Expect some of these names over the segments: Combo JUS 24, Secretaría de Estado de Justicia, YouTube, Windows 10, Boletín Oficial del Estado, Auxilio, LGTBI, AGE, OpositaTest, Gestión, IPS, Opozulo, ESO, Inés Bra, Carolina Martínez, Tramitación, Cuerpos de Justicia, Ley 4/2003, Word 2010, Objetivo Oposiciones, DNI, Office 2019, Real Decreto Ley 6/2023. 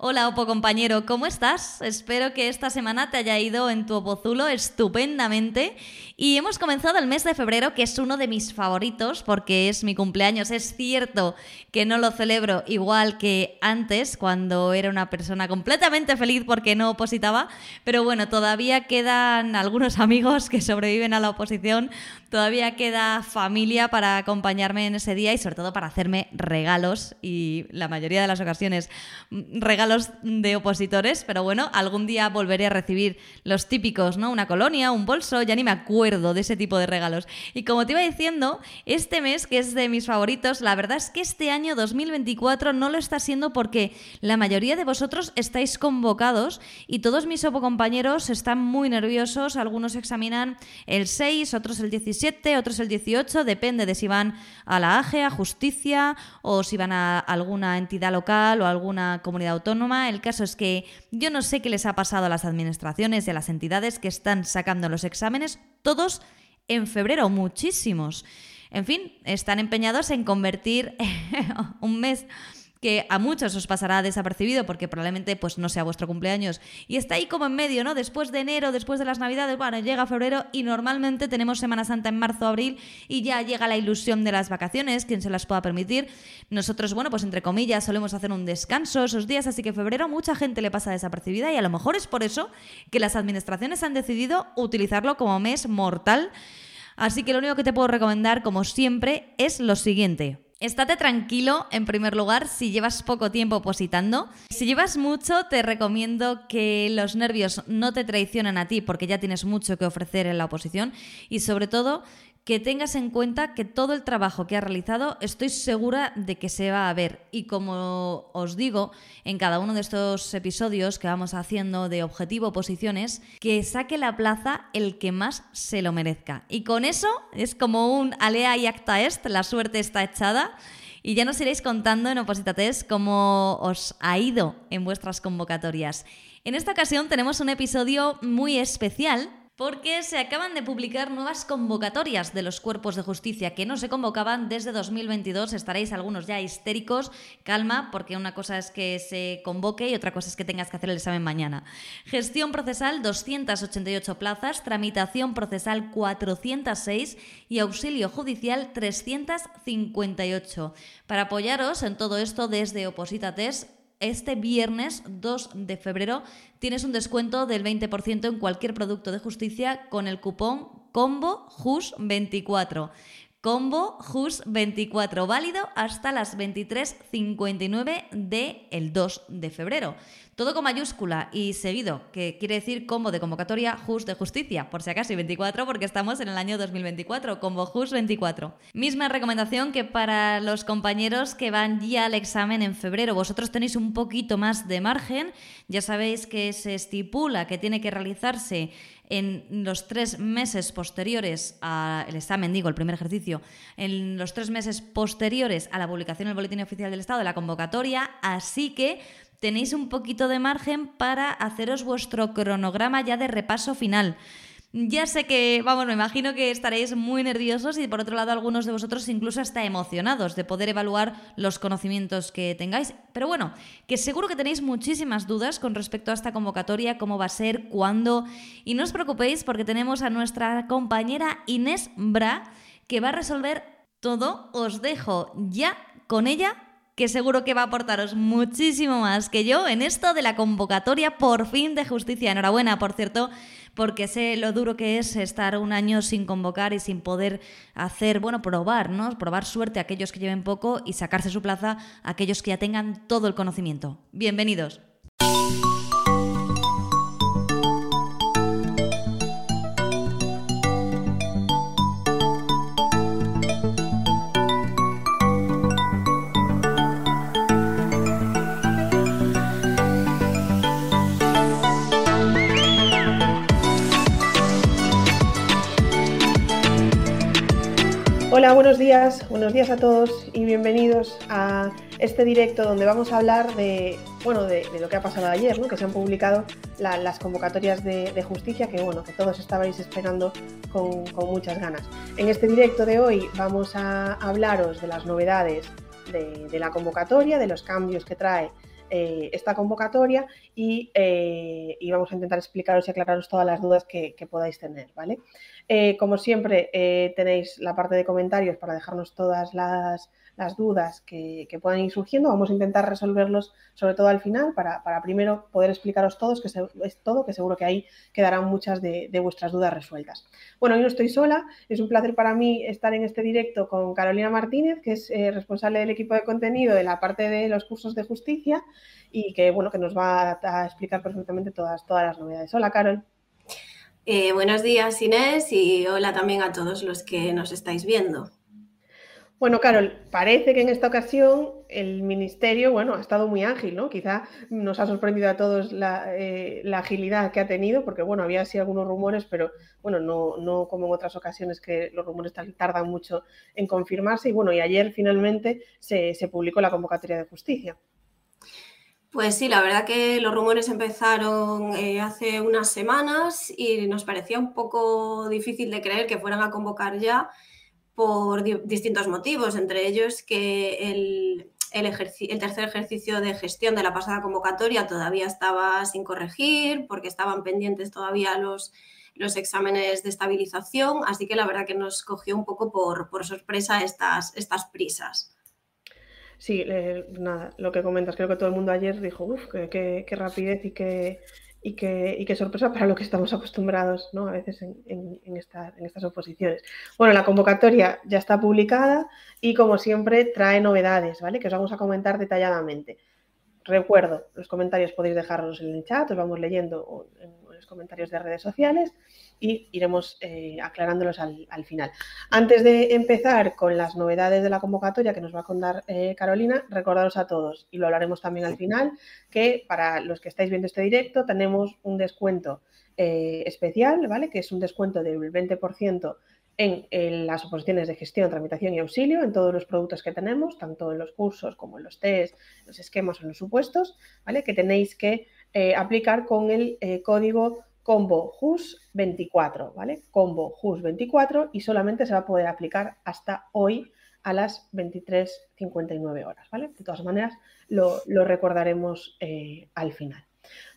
Hola Opo compañero, ¿cómo estás? Espero que esta semana te haya ido en tu Opozulo estupendamente y hemos comenzado el mes de febrero, que es uno de mis favoritos porque es mi cumpleaños. Es cierto que no lo celebro igual que antes, cuando era una persona completamente feliz porque no opositaba, pero bueno, todavía quedan algunos amigos que sobreviven a la oposición, todavía queda familia para acompañarme en ese día y sobre todo para hacerme regalos y la mayoría de las ocasiones regalos de opositores, pero bueno, algún día volveré a recibir los típicos, ¿no? Una colonia, un bolso, ya ni me acuerdo de ese tipo de regalos. Y como te iba diciendo, este mes, que es de mis favoritos, la verdad es que este año 2024 no lo está siendo porque la mayoría de vosotros estáis convocados y todos mis opocompañeros están muy nerviosos. Algunos examinan el 6, otros el 17, otros el 18, depende de si van a la AGE, a Justicia o si van a alguna entidad local o a alguna comunidad autónoma. El caso es que yo no sé qué les ha pasado a las administraciones y a las entidades que están sacando los exámenes todos en febrero, muchísimos. En fin, están empeñados en convertir un mes que a muchos os pasará desapercibido porque probablemente pues no sea vuestro cumpleaños y está ahí como en medio, ¿no? Después de enero, después de las Navidades, bueno, llega febrero y normalmente tenemos Semana Santa en marzo, abril y ya llega la ilusión de las vacaciones, quien se las pueda permitir. Nosotros, bueno, pues entre comillas solemos hacer un descanso esos días, así que febrero a mucha gente le pasa desapercibida y a lo mejor es por eso que las administraciones han decidido utilizarlo como mes mortal. Así que lo único que te puedo recomendar, como siempre, es lo siguiente. Estate tranquilo, en primer lugar, si llevas poco tiempo opositando. Si llevas mucho, te recomiendo que los nervios no te traicionen a ti, porque ya tienes mucho que ofrecer en la oposición. Y sobre todo, que tengas en cuenta que todo el trabajo que has realizado, estoy segura de que se va a ver. Y como os digo, en cada uno de estos episodios que vamos haciendo de Objetivo Oposiciones, que saque la plaza el que más se lo merezca. Y con eso es como un alea y acta est, la suerte está echada. Y ya nos iréis contando en OpositaTest cómo os ha ido en vuestras convocatorias. En esta ocasión tenemos un episodio muy especial porque se acaban de publicar nuevas convocatorias de los cuerpos de justicia que no se convocaban desde 2022. Estaréis algunos ya histéricos. Calma, porque una cosa es que se convoque y otra cosa es que tengas que hacer el examen mañana. Gestión procesal, 288 plazas. Tramitación procesal, 406. Y auxilio judicial, 358. Para apoyaros en todo esto desde OpositaTest, este viernes 2 de febrero tienes un descuento del 20% en cualquier producto de justicia con el cupón Combo JUS 24. Combo JUS 24, válido hasta las 23:59 del 2 de febrero. Todo con mayúscula y seguido, que quiere decir combo de convocatoria, JUS de justicia, por si acaso, y 24 porque estamos en el año 2024, combo JUS 24. Misma recomendación que para los compañeros que van ya al examen en febrero. Vosotros tenéis un poquito más de margen, ya sabéis que se estipula que tiene que realizarse en los 3 meses posteriores al examen, digo, el primer ejercicio, en los 3 meses posteriores a la publicación en el Boletín Oficial del Estado de la convocatoria, así que tenéis un poquito de margen para haceros vuestro cronograma ya de repaso final. Ya sé que, vamos, me imagino que estaréis muy nerviosos y por otro lado algunos de vosotros incluso hasta emocionados de poder evaluar los conocimientos que tengáis. Pero bueno, que seguro que tenéis muchísimas dudas con respecto a esta convocatoria, cómo va a ser, cuándo. Y no os preocupéis porque tenemos a nuestra compañera Inés Bra que va a resolver todo. Os dejo ya con ella, que seguro que va a aportaros muchísimo más que yo en esto de la convocatoria por fin de justicia. Enhorabuena, por cierto, porque sé lo duro que es estar un año sin convocar y sin poder hacer, bueno, probar, ¿no? Probar suerte a aquellos que lleven poco y sacarse su plaza a aquellos que ya tengan todo el conocimiento. Bienvenidos. Hola, buenos días a todos y bienvenidos a este directo donde vamos a hablar de lo que ha pasado ayer, ¿no? Que se han publicado las convocatorias de justicia que, bueno, que todos estabais esperando con muchas ganas. En este directo de hoy vamos a hablaros de las novedades de la convocatoria, de los cambios que trae esta convocatoria y vamos a intentar explicaros y aclararos todas las dudas que podáis tener, ¿vale? Como siempre, tenéis la parte de comentarios para dejarnos todas las dudas que puedan ir surgiendo. Vamos a intentar resolverlos sobre todo al final para primero poder explicaros todos, que seguro que ahí quedarán muchas de vuestras dudas resueltas. Bueno, yo no estoy sola, es un placer para mí estar en este directo con Carolina Martínez, que es responsable del equipo de contenido de la parte de los cursos de justicia y que, bueno, que nos va a explicar perfectamente todas las novedades. Hola, Carol. Buenos días, Inés, y hola también a todos los que nos estáis viendo. Bueno, Carol, parece que en esta ocasión el Ministerio, bueno, ha estado muy ágil, ¿no? Quizá nos ha sorprendido a todos la agilidad que ha tenido, porque, bueno, había así algunos rumores, pero, bueno, no como en otras ocasiones que los rumores tardan mucho en confirmarse. Y, bueno, y ayer finalmente se publicó la convocatoria de justicia. Pues sí, la verdad que los rumores empezaron hace unas semanas y nos parecía un poco difícil de creer que fueran a convocar ya, por distintos motivos, entre ellos que el tercer ejercicio de gestión de la pasada convocatoria todavía estaba sin corregir, porque estaban pendientes todavía los exámenes de estabilización, así que la verdad que nos cogió un poco por sorpresa estas prisas. Sí, nada, lo que comentas, creo que todo el mundo ayer dijo, uff, qué rapidez y qué sorpresa para lo que estamos acostumbrados, ¿no? A veces en estas oposiciones. Bueno, la convocatoria ya está publicada y, como siempre, trae novedades, ¿vale? Que os vamos a comentar detalladamente. Recuerdo, los comentarios podéis dejarlos en el chat, os vamos leyendo en los comentarios de redes sociales y iremos aclarándolos al final. Antes de empezar con las novedades de la convocatoria que nos va a contar Carolina, recordaros a todos, y lo hablaremos también al final, que para los que estáis viendo este directo tenemos un descuento especial, ¿vale? Que es un descuento del 20% en las oposiciones de gestión, tramitación y auxilio, en todos los productos que tenemos, tanto en los cursos como en los test, los esquemas o en los supuestos, ¿vale? Que tenéis que aplicar con el código Combo JUS 24, ¿vale? Combo JUS 24 y solamente se va a poder aplicar hasta hoy a las 23:59 horas, ¿vale? De todas maneras, lo recordaremos al final.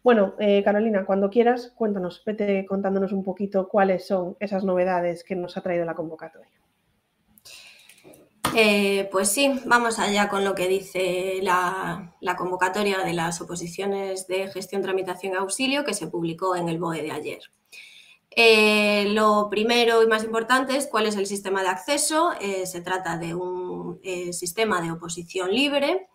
Bueno, Carolina, cuando quieras, cuéntanos, vete contándonos un poquito cuáles son esas novedades que nos ha traído la convocatoria. Pues sí, vamos allá con lo que dice la convocatoria de las oposiciones de gestión, tramitación y auxilio que se publicó en el BOE de ayer. Lo primero y más importante es cuál es el sistema de acceso. Se trata de un sistema de oposición libre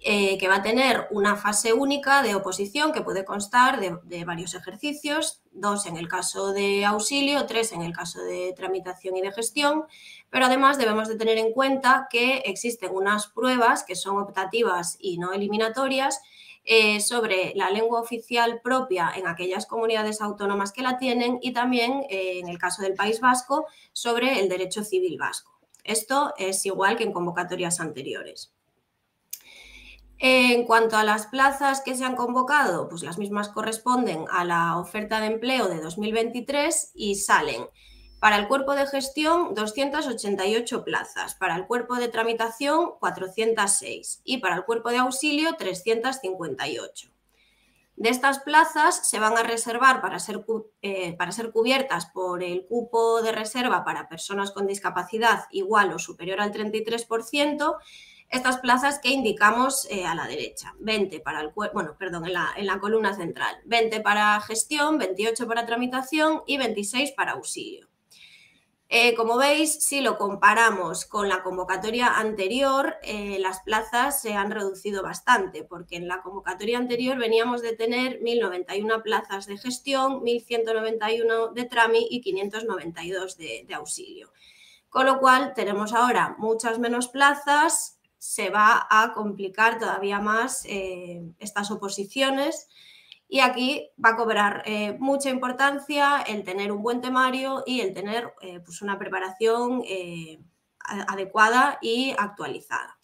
que va a tener una fase única de oposición que puede constar de varios ejercicios, 2 en el caso de auxilio, 3 en el caso de tramitación y de gestión, pero además debemos de tener en cuenta que existen unas pruebas que son optativas y no eliminatorias sobre la lengua oficial propia en aquellas comunidades autónomas que la tienen y también, en el caso del País Vasco, sobre el derecho civil vasco. Esto es igual que en convocatorias anteriores. En cuanto a las plazas que se han convocado, pues las mismas corresponden a la oferta de empleo de 2023 y salen para el cuerpo de gestión 288 plazas, para el cuerpo de tramitación 406 y para el cuerpo de auxilio 358. De estas plazas se van a reservar para ser cubiertas por el cupo de reserva para personas con discapacidad igual o superior al 33%, estas plazas que indicamos a la derecha, 20 para el cuerpo, bueno, perdón, en la columna central, 20 para gestión, 28 para tramitación y 26 para auxilio. Como veis, si lo comparamos con la convocatoria anterior, las plazas se han reducido bastante, porque en la convocatoria anterior veníamos de tener 1.091 plazas de gestión, 1.191 de trami y 592 de auxilio. Con lo cual, tenemos ahora muchas menos plazas. Se va a complicar todavía más estas oposiciones y aquí va a cobrar mucha importancia el tener un buen temario y el tener pues una preparación adecuada y actualizada.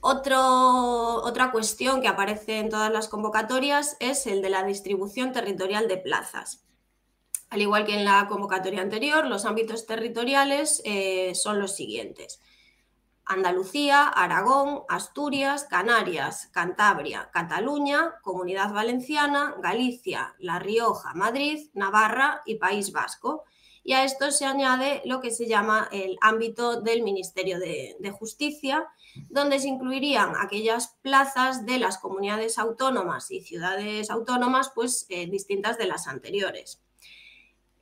Otra cuestión que aparece en todas las convocatorias es el de la distribución territorial de plazas. Al igual que en la convocatoria anterior, los ámbitos territoriales son los siguientes. Andalucía, Aragón, Asturias, Canarias, Cantabria, Cataluña, Comunidad Valenciana, Galicia, La Rioja, Madrid, Navarra y País Vasco. Y a esto se añade lo que se llama el ámbito del Ministerio de Justicia, donde se incluirían aquellas plazas de las comunidades autónomas y ciudades autónomas pues, distintas de las anteriores.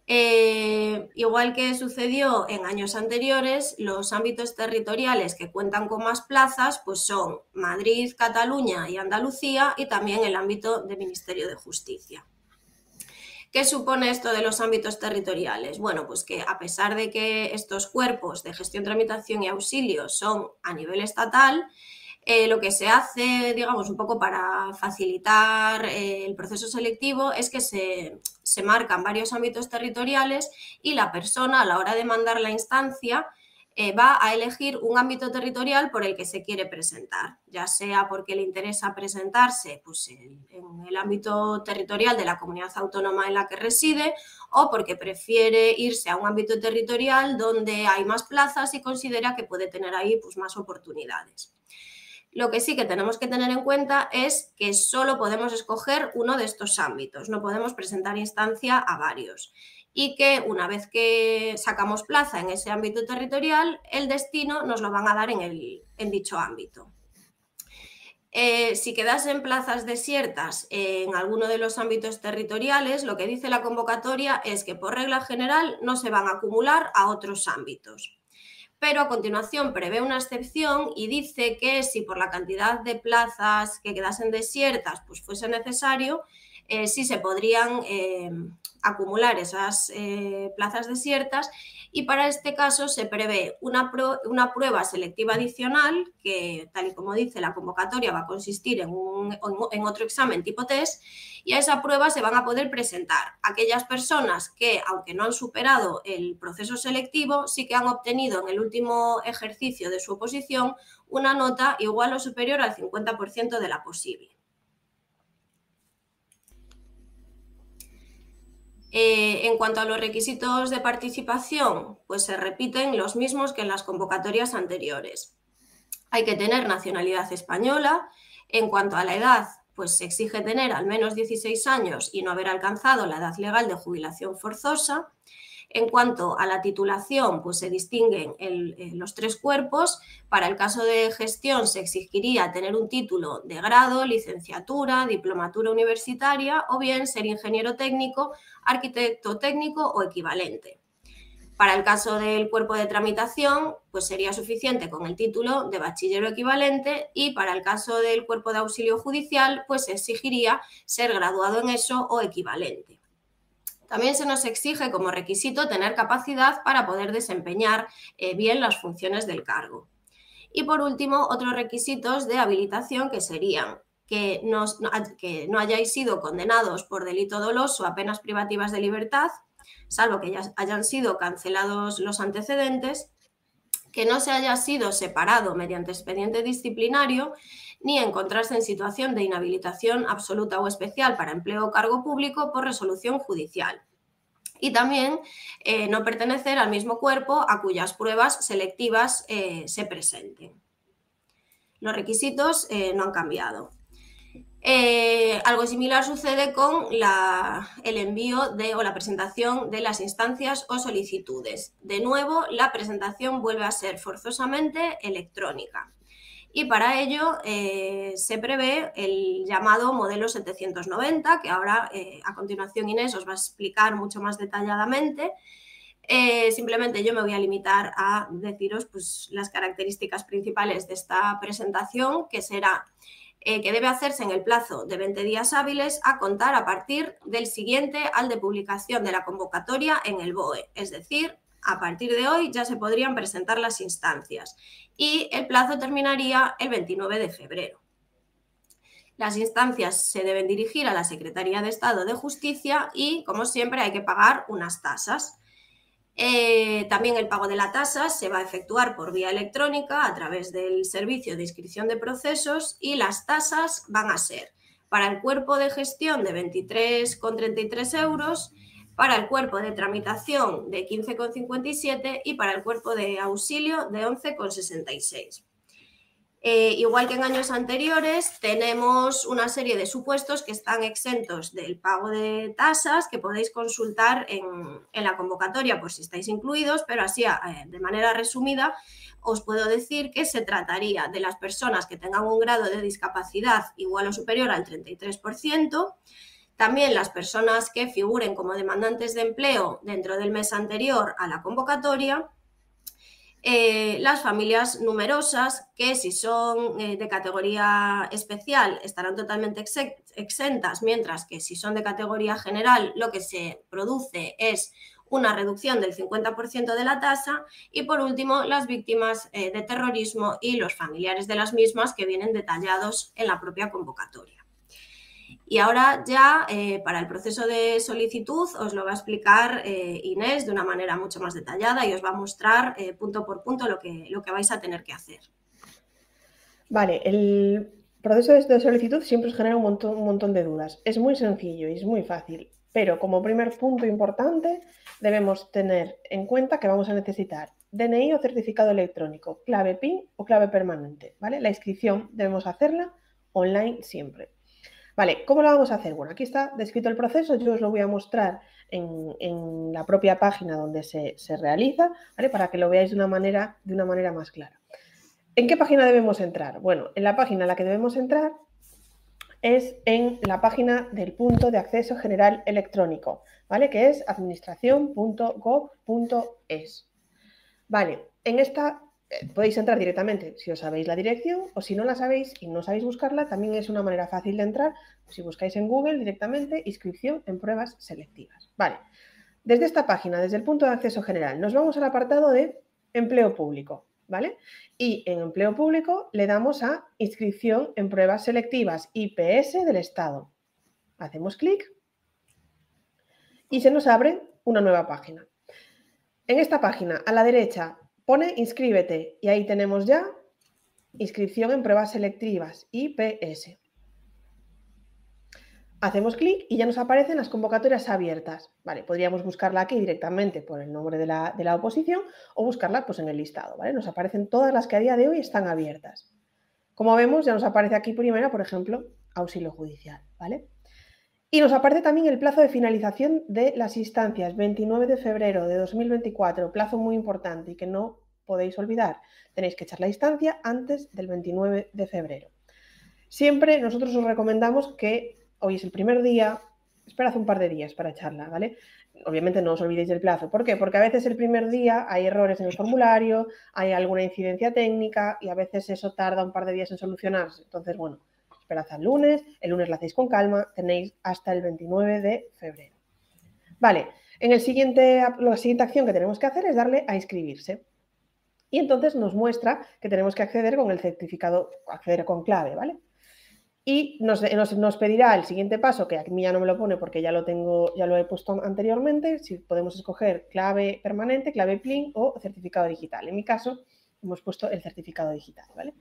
Igual que sucedió en años anteriores, los ámbitos territoriales que cuentan con más plazas pues son Madrid, Cataluña y Andalucía y también el ámbito del Ministerio de Justicia. ¿Qué supone esto de los ámbitos territoriales? Bueno, pues que a pesar de que estos cuerpos de gestión, tramitación y auxilio son a nivel estatal, lo que se hace, digamos, un poco para facilitar el proceso selectivo es que se marcan varios ámbitos territoriales y la persona a la hora de mandar la instancia va a elegir un ámbito territorial por el que se quiere presentar, ya sea porque le interesa presentarse pues, en el ámbito territorial de la comunidad autónoma en la que reside o porque prefiere irse a un ámbito territorial donde hay más plazas y considera que puede tener ahí pues, más oportunidades. Lo que sí que tenemos que tener en cuenta es que solo podemos escoger uno de estos ámbitos, no podemos presentar instancia a varios. Y que una vez que sacamos plaza en ese ámbito territorial, el destino nos lo van a dar en dicho ámbito. Si quedasen plazas desiertas en alguno de los ámbitos territoriales, lo que dice la convocatoria es que por regla general no se van a acumular a otros ámbitos. Pero a continuación prevé una excepción y dice que si por la cantidad de plazas que quedasen desiertas pues fuese necesario, sí se podrían acumular esas plazas desiertas y para este caso se prevé una prueba selectiva adicional que, tal y como dice la convocatoria, va a consistir en otro examen tipo test y a esa prueba se van a poder presentar aquellas personas que, aunque no han superado el proceso selectivo, sí que han obtenido en el último ejercicio de su oposición una nota igual o superior al 50% de la posible. En cuanto a los requisitos de participación, pues se repiten los mismos que en las convocatorias anteriores. Hay que tener nacionalidad española. En cuanto a la edad, pues se exige tener al menos 16 años y no haber alcanzado la edad legal de jubilación forzosa. En cuanto a la titulación, pues se distinguen los tres cuerpos. Para el caso de gestión se exigiría tener un título de grado, licenciatura, diplomatura universitaria o bien ser ingeniero técnico, arquitecto técnico o equivalente. Para el caso del cuerpo de tramitación, pues sería suficiente con el título de bachiller o equivalente y para el caso del cuerpo de auxilio judicial, pues se exigiría ser graduado en eso o equivalente. También se nos exige como requisito tener capacidad para poder desempeñar bien las funciones del cargo. Y por último, otros requisitos de habilitación que serían que no hayáis sido condenados por delito doloso a penas privativas de libertad, salvo que ya hayan sido cancelados los antecedentes, que no se haya sido separado mediante expediente disciplinario ni encontrarse en situación de inhabilitación absoluta o especial para empleo o cargo público por resolución judicial. Y también no pertenecer al mismo cuerpo a cuyas pruebas selectivas se presenten. Los requisitos no han cambiado. Algo similar sucede con el envío o la presentación de las instancias o solicitudes. De nuevo, la presentación vuelve a ser forzosamente electrónica y para ello se prevé el llamado modelo 790, que ahora a continuación Inés os va a explicar mucho más detalladamente. Simplemente yo me voy a limitar a deciros pues, las características principales de esta presentación, que será que debe hacerse en el plazo de 20 días hábiles a contar a partir del siguiente al de publicación de la convocatoria en el BOE. Es decir, a partir de hoy ya se podrían presentar las instancias y el plazo terminaría el 29 de febrero. Las instancias se deben dirigir a la Secretaría de Estado de Justicia y, como siempre, hay que pagar unas tasas. También el pago de la tasa se va a efectuar por vía electrónica a través del servicio de inscripción de procesos y las tasas van a ser para el cuerpo de gestión de 23,33 euros, para el cuerpo de tramitación de 15,57 y para el cuerpo de auxilio de 11,66. Igual que en años anteriores, tenemos una serie de supuestos que están exentos del pago de tasas que podéis consultar en la convocatoria por si estáis incluidos, pero así de manera resumida os puedo decir que se trataría de las personas que tengan un grado de discapacidad igual o superior al 33%, también las personas que figuren como demandantes de empleo dentro del mes anterior a la convocatoria, las familias numerosas, que si son de categoría especial estarán totalmente exentas, mientras que si son de categoría general lo que se produce es una reducción del 50% de la tasa, y por último las víctimas de terrorismo y los familiares de las mismas, que vienen detallados en la propia convocatoria. Y ahora ya para el proceso de solicitud os lo va a explicar Inés de una manera mucho más detallada y os va a mostrar punto por punto lo que vais a tener que hacer. Vale, el proceso de solicitud siempre os genera un montón de dudas. Es muy sencillo y es muy fácil, pero como primer punto importante debemos tener en cuenta que vamos a necesitar DNI o certificado electrónico, clave PIN o clave permanente, ¿vale? La inscripción debemos hacerla online siempre. Vale, ¿cómo lo vamos a hacer? Bueno, aquí está descrito el proceso, yo os lo voy a mostrar en la propia página donde se realiza, ¿vale? Para que lo veáis de una manera más clara. ¿En qué página debemos entrar? Bueno, en la página en la que debemos entrar es en la página del punto de acceso general electrónico, ¿vale? Que es administración.gov.es. Vale, en esta podéis entrar directamente si os sabéis la dirección, o si no la sabéis y no sabéis buscarla, también es una manera fácil de entrar. Si buscáis en Google directamente, inscripción en pruebas selectivas. Vale, desde esta página, desde el punto de acceso general, nos vamos al apartado de empleo público, ¿vale? Y en empleo público le damos a inscripción en pruebas selectivas IPS del Estado. Hacemos clic y se nos abre una nueva página. En esta página, a la derecha, pone inscríbete y ahí tenemos ya inscripción en pruebas selectivas, IPS. Hacemos clic y ya nos aparecen las convocatorias abiertas. Vale, podríamos buscarla aquí directamente por el nombre de la oposición o buscarla pues en el listado, ¿vale? Nos aparecen todas las que a día de hoy están abiertas. Como vemos, ya nos aparece aquí primera, por ejemplo, auxilio judicial, ¿vale? Y nos aparece también el plazo de finalización de las instancias, 29 de febrero de 2024, plazo muy importante y que no podéis olvidar. Tenéis que echar la instancia antes del 29 de febrero. Siempre nosotros os recomendamos que hoy es el primer día, esperad un par de días para echarla, ¿vale? Obviamente no os olvidéis del plazo. ¿Por qué? Porque a veces el primer día hay errores en el formulario, hay alguna incidencia técnica y a veces eso tarda un par de días en solucionarse. Entonces, bueno, esperad al lunes, el lunes lo hacéis con calma, tenéis hasta el 29 de febrero. Vale, en la siguiente acción que tenemos que hacer es darle a inscribirse. Y entonces nos muestra que tenemos que acceder con el certificado, acceder con clave, ¿vale? Y nos pedirá el siguiente paso, que a mí ya no me lo pone porque ya lo he puesto anteriormente, si podemos escoger clave permanente, clave PIN o certificado digital. En mi caso, hemos puesto el certificado digital, ¿vale?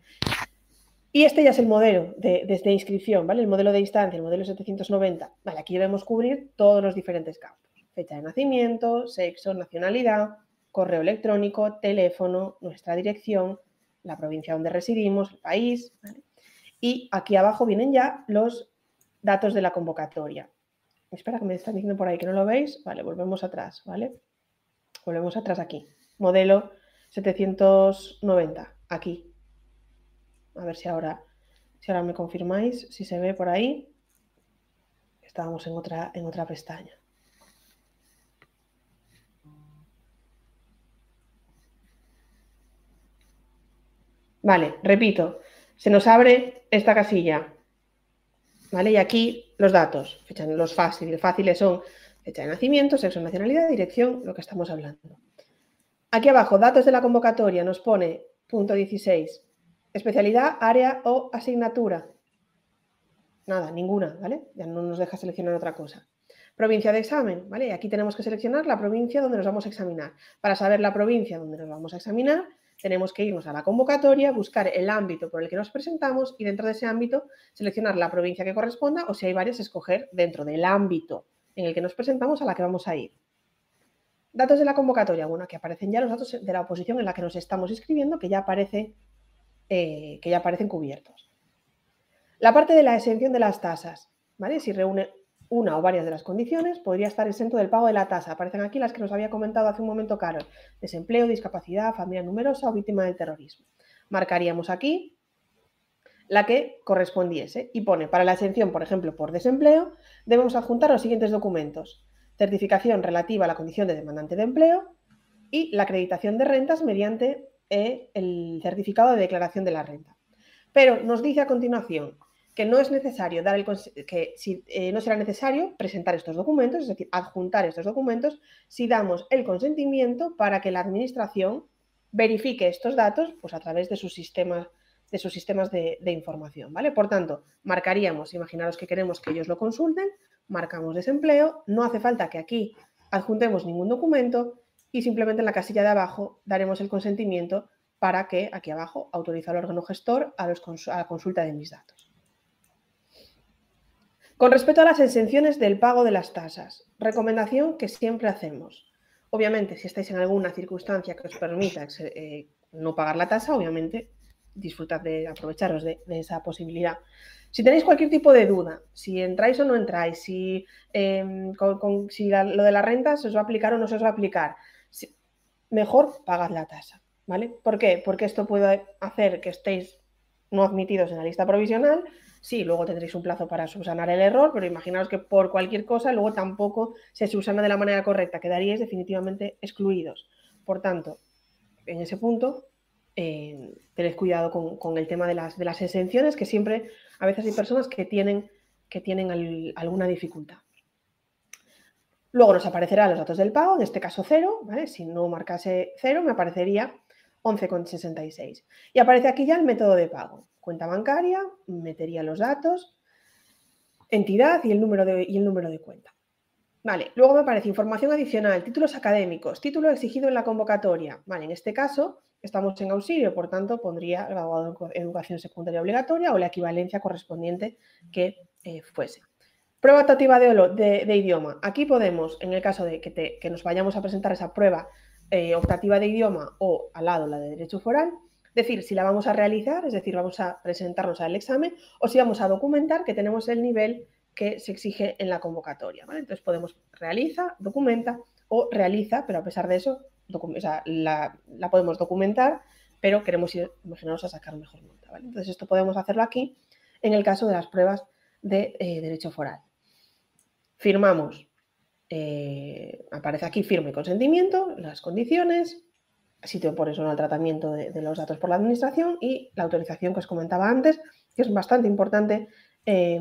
Y este ya es el modelo de inscripción, ¿vale? El modelo de instancia, el modelo 790. Vale, aquí debemos cubrir todos los diferentes campos. Fecha de nacimiento, sexo, nacionalidad, correo electrónico, teléfono, nuestra dirección, la provincia donde residimos, el país, ¿vale? Y aquí abajo vienen ya los datos de la convocatoria. Espera, que me están diciendo por ahí que no lo veis. Vale, volvemos atrás, ¿vale? Volvemos atrás aquí. Modelo 790, aquí. A ver si ahora me confirmáis, si se ve por ahí. Estábamos en otra pestaña. Vale, repito, se nos abre esta casilla, ¿vale? Y aquí los datos, los fáciles son fecha de nacimiento, sexo, nacionalidad, dirección, lo que estamos hablando. Aquí abajo, datos de la convocatoria, nos pone punto 16. Especialidad, área o asignatura. Nada, ninguna, ¿vale? Ya no nos deja seleccionar otra cosa. Provincia de examen, ¿vale? Y aquí tenemos que seleccionar la provincia donde nos vamos a examinar. Para saber la provincia donde nos vamos a examinar, tenemos que irnos a la convocatoria, buscar el ámbito por el que nos presentamos y dentro de ese ámbito seleccionar la provincia que corresponda, o si hay varias, escoger dentro del ámbito en el que nos presentamos, a la que vamos a ir. Datos de la convocatoria. Bueno, aquí aparecen ya los datos de la oposición en la que nos estamos inscribiendo, que ya aparecen cubiertos. La parte de la exención de las tasas, ¿vale? Si reúne una o varias de las condiciones, podría estar exento del pago de la tasa. Aparecen aquí las que nos había comentado hace un momento Carol. Desempleo, discapacidad, familia numerosa o víctima del terrorismo. Marcaríamos aquí la que correspondiese y pone, para la exención, por ejemplo, por desempleo, debemos adjuntar los siguientes documentos. Certificación relativa a la condición de demandante de empleo y la acreditación de rentas mediante el certificado de declaración de la renta. Pero nos dice a continuación que no es necesario dar el no será necesario presentar estos documentos, es decir, adjuntar estos documentos si damos el consentimiento para que la administración verifique estos datos, pues, a través de sus sistemas de información, ¿vale? Por tanto, marcaríamos, imaginaros que queremos que ellos lo consulten, marcamos desempleo, no hace falta que aquí adjuntemos ningún documento y simplemente en la casilla de abajo daremos el consentimiento para que, aquí abajo, autorice al órgano gestor a la consulta de mis datos. Con respecto a las exenciones del pago de las tasas, recomendación que siempre hacemos. Obviamente, si estáis en alguna circunstancia que os permita no pagar la tasa, obviamente disfrutad de aprovecharos de esa posibilidad. Si tenéis cualquier tipo de duda, si entráis o no entráis, si lo de la renta se os va a aplicar o no se os va a aplicar, mejor pagad la tasa, ¿vale? ¿Por qué? Porque esto puede hacer que estéis no admitidos en la lista provisional. Sí, luego tendréis un plazo para subsanar el error, pero imaginaos que por cualquier cosa luego tampoco se subsana de la manera correcta, quedaríais definitivamente excluidos. Por tanto, en ese punto, tened cuidado con el tema de las exenciones, que siempre, a veces hay personas que tienen alguna dificultad. Luego nos aparecerán los datos del pago, en este caso 0, ¿vale? Si no marcase 0 me aparecería 11,66. Y aparece aquí ya el método de pago. Cuenta bancaria, metería los datos, entidad y el número de cuenta. Vale, luego me aparece información adicional, títulos académicos, título exigido en la convocatoria. Vale, en este caso estamos en auxilio, por tanto pondría graduado en educación secundaria obligatoria o la equivalencia correspondiente que fuese. Prueba optativa de idioma. Aquí podemos, en el caso de que nos vayamos a presentar esa prueba optativa de idioma o al lado la de derecho foral, decir si la vamos a realizar, es decir, vamos a presentarnos al examen o si vamos a documentar que tenemos el nivel que se exige en la convocatoria, ¿vale? Entonces podemos realiza, documenta o realiza, pero a pesar de eso, la podemos documentar, pero queremos ir, imaginaos, a sacar mejor nota, ¿vale? Entonces esto podemos hacerlo aquí en el caso de las pruebas de derecho foral. Firmamos, aparece aquí firma y consentimiento, las condiciones, sitio por eso no al tratamiento de los datos por la administración y la autorización que os comentaba antes, que es bastante importante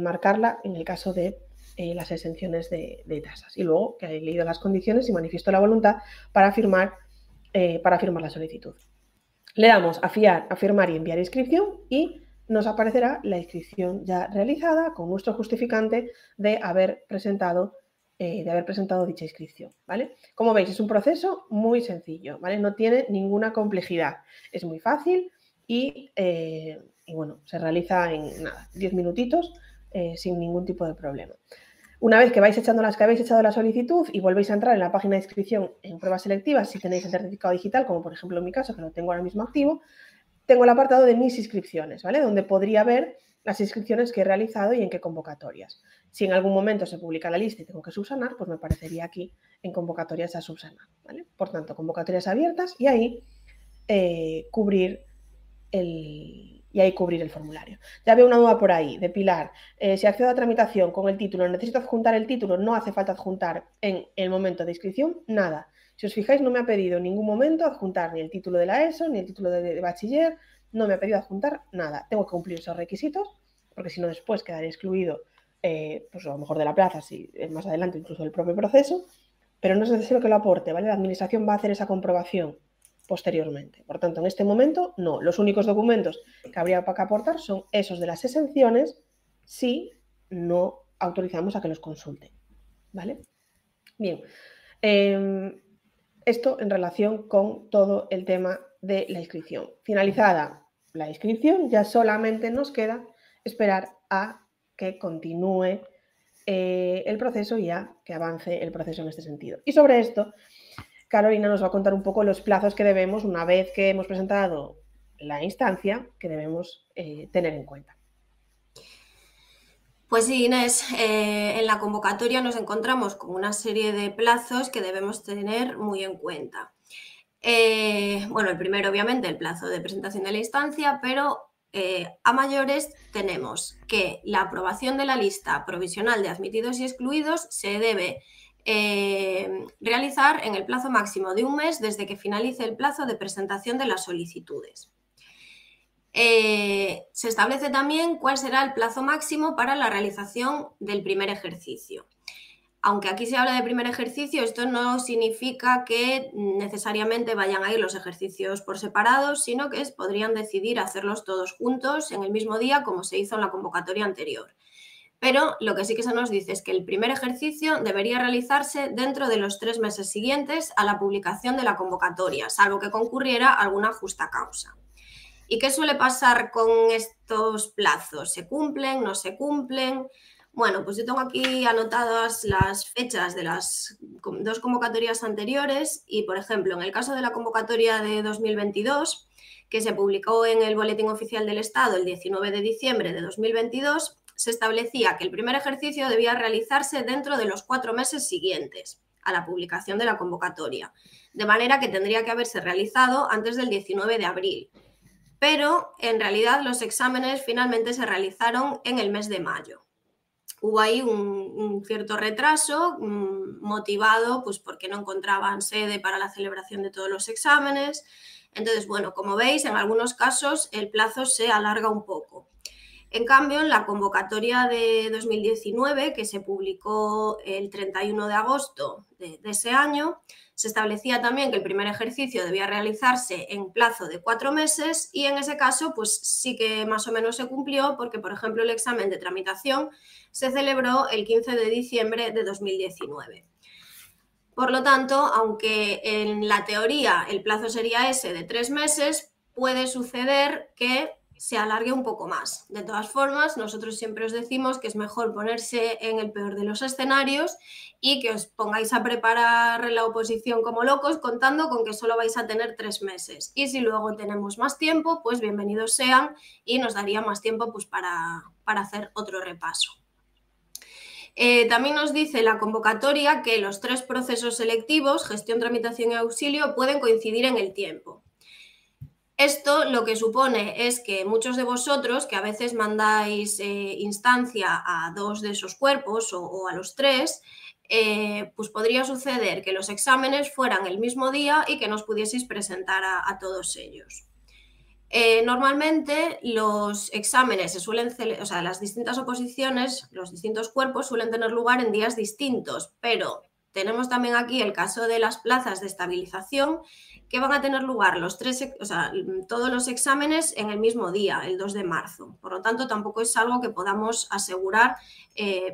marcarla en el caso de las exenciones de tasas. Y luego que he leído las condiciones y manifiesto la voluntad para firmar la solicitud. Le damos a fiar, a firmar y enviar inscripción y nos aparecerá la inscripción ya realizada con nuestro justificante de haber presentado dicha inscripción, ¿vale? Como veis, es un proceso muy sencillo, ¿vale? No tiene ninguna complejidad, es muy fácil y bueno, se realiza en nada, 10 minutitos sin ningún tipo de problema. Una vez que vais echando las que habéis echado la solicitud y volvéis a entrar en la página de inscripción en pruebas selectivas, si tenéis el certificado digital, como por ejemplo en mi caso, que lo tengo ahora mismo activo, tengo el apartado de mis inscripciones, ¿vale? Donde podría ver las inscripciones que he realizado y en qué convocatorias. Si en algún momento se publica la lista y tengo que subsanar, pues me aparecería aquí en convocatorias a subsanar, ¿vale? Por tanto, convocatorias abiertas y ahí cubrir el formulario. Ya veo una duda por ahí de Pilar. Si accedo a tramitación con el título, ¿necesito adjuntar el título? No hace falta adjuntar en el momento de inscripción nada. Si os fijáis, no me ha pedido en ningún momento adjuntar ni el título de la ESO, ni el título de bachiller, no me ha pedido adjuntar nada. Tengo que cumplir esos requisitos, porque si no después quedaré excluido, pues a lo mejor de la plaza, si más adelante incluso del propio proceso, pero no es necesario que lo aporte, ¿vale? La administración va a hacer esa comprobación posteriormente. Por tanto, en este momento, no. Los únicos documentos que habría para aportar son esos de las exenciones si no autorizamos a que los consulten, ¿vale? Bien. Esto en relación con todo el tema de la inscripción. Finalizada la inscripción, ya solamente nos queda esperar a que continúe el proceso y a que avance el proceso en este sentido. Y sobre esto, Carolina nos va a contar un poco los plazos que debemos, una vez que hemos presentado la instancia, que debemos tener en cuenta. Pues sí, Inés, en la convocatoria nos encontramos con una serie de plazos que debemos tener muy en cuenta. Bueno, el primero, obviamente, el plazo de presentación de la instancia, pero a mayores tenemos que la aprobación de la lista provisional de admitidos y excluidos se debe realizar en el plazo máximo de un mes desde que finalice el plazo de presentación de las solicitudes. Se establece también cuál será el plazo máximo para la realización del primer ejercicio. Aunque aquí se habla de primer ejercicio, esto no significa que necesariamente vayan a ir los ejercicios por separados, sino que podrían decidir hacerlos todos juntos en el mismo día, como se hizo en la convocatoria anterior. Pero lo que sí que se nos dice es que el primer ejercicio debería realizarse dentro de los 3 meses siguientes a la publicación de la convocatoria, salvo que concurriera alguna justa causa. ¿Y qué suele pasar con estos plazos? ¿Se cumplen? ¿No se cumplen? Bueno, pues yo tengo aquí anotadas las fechas de las 2 convocatorias anteriores y, por ejemplo, en el caso de la convocatoria de 2022, que se publicó en el Boletín Oficial del Estado el 19 de diciembre de 2022, se establecía que el primer ejercicio debía realizarse dentro de los 4 meses siguientes a la publicación de la convocatoria, de manera que tendría que haberse realizado antes del 19 de abril. Pero en realidad los exámenes finalmente se realizaron en el mes de mayo. Hubo ahí un cierto retraso motivado pues, porque no encontraban sede para la celebración de todos los exámenes. Entonces, bueno, como veis, en algunos casos el plazo se alarga un poco. En cambio, en la convocatoria de 2019, que se publicó el 31 de agosto de ese año, se establecía también que el primer ejercicio debía realizarse en plazo de 4 meses y en ese caso pues sí que más o menos se cumplió porque, por ejemplo, el examen de tramitación se celebró el 15 de diciembre de 2019. Por lo tanto, aunque en la teoría el plazo sería ese de 3 meses, puede suceder que se alargue un poco más. De todas formas, nosotros siempre os decimos que es mejor ponerse en el peor de los escenarios y que os pongáis a preparar la oposición como locos contando con que solo vais a tener 3 meses. Y si luego tenemos más tiempo, pues bienvenidos sean y nos daría más tiempo pues, para hacer otro repaso. También nos dice la convocatoria que los 3 procesos selectivos, gestión, tramitación y auxilio, pueden coincidir en el tiempo. Esto lo que supone es que muchos de vosotros, que a veces mandáis instancia a 2 de esos cuerpos o a los 3, pues podría suceder que los exámenes fueran el mismo día y que nos pudieseis presentar a todos ellos. Normalmente los exámenes se suelen, o sea, las distintas oposiciones, los distintos cuerpos suelen tener lugar en días distintos, pero tenemos también aquí el caso de las plazas de estabilización que van a tener lugar los 3, o sea, todos los exámenes en el mismo día, el 2 de marzo. Por lo tanto, tampoco es algo que podamos asegurar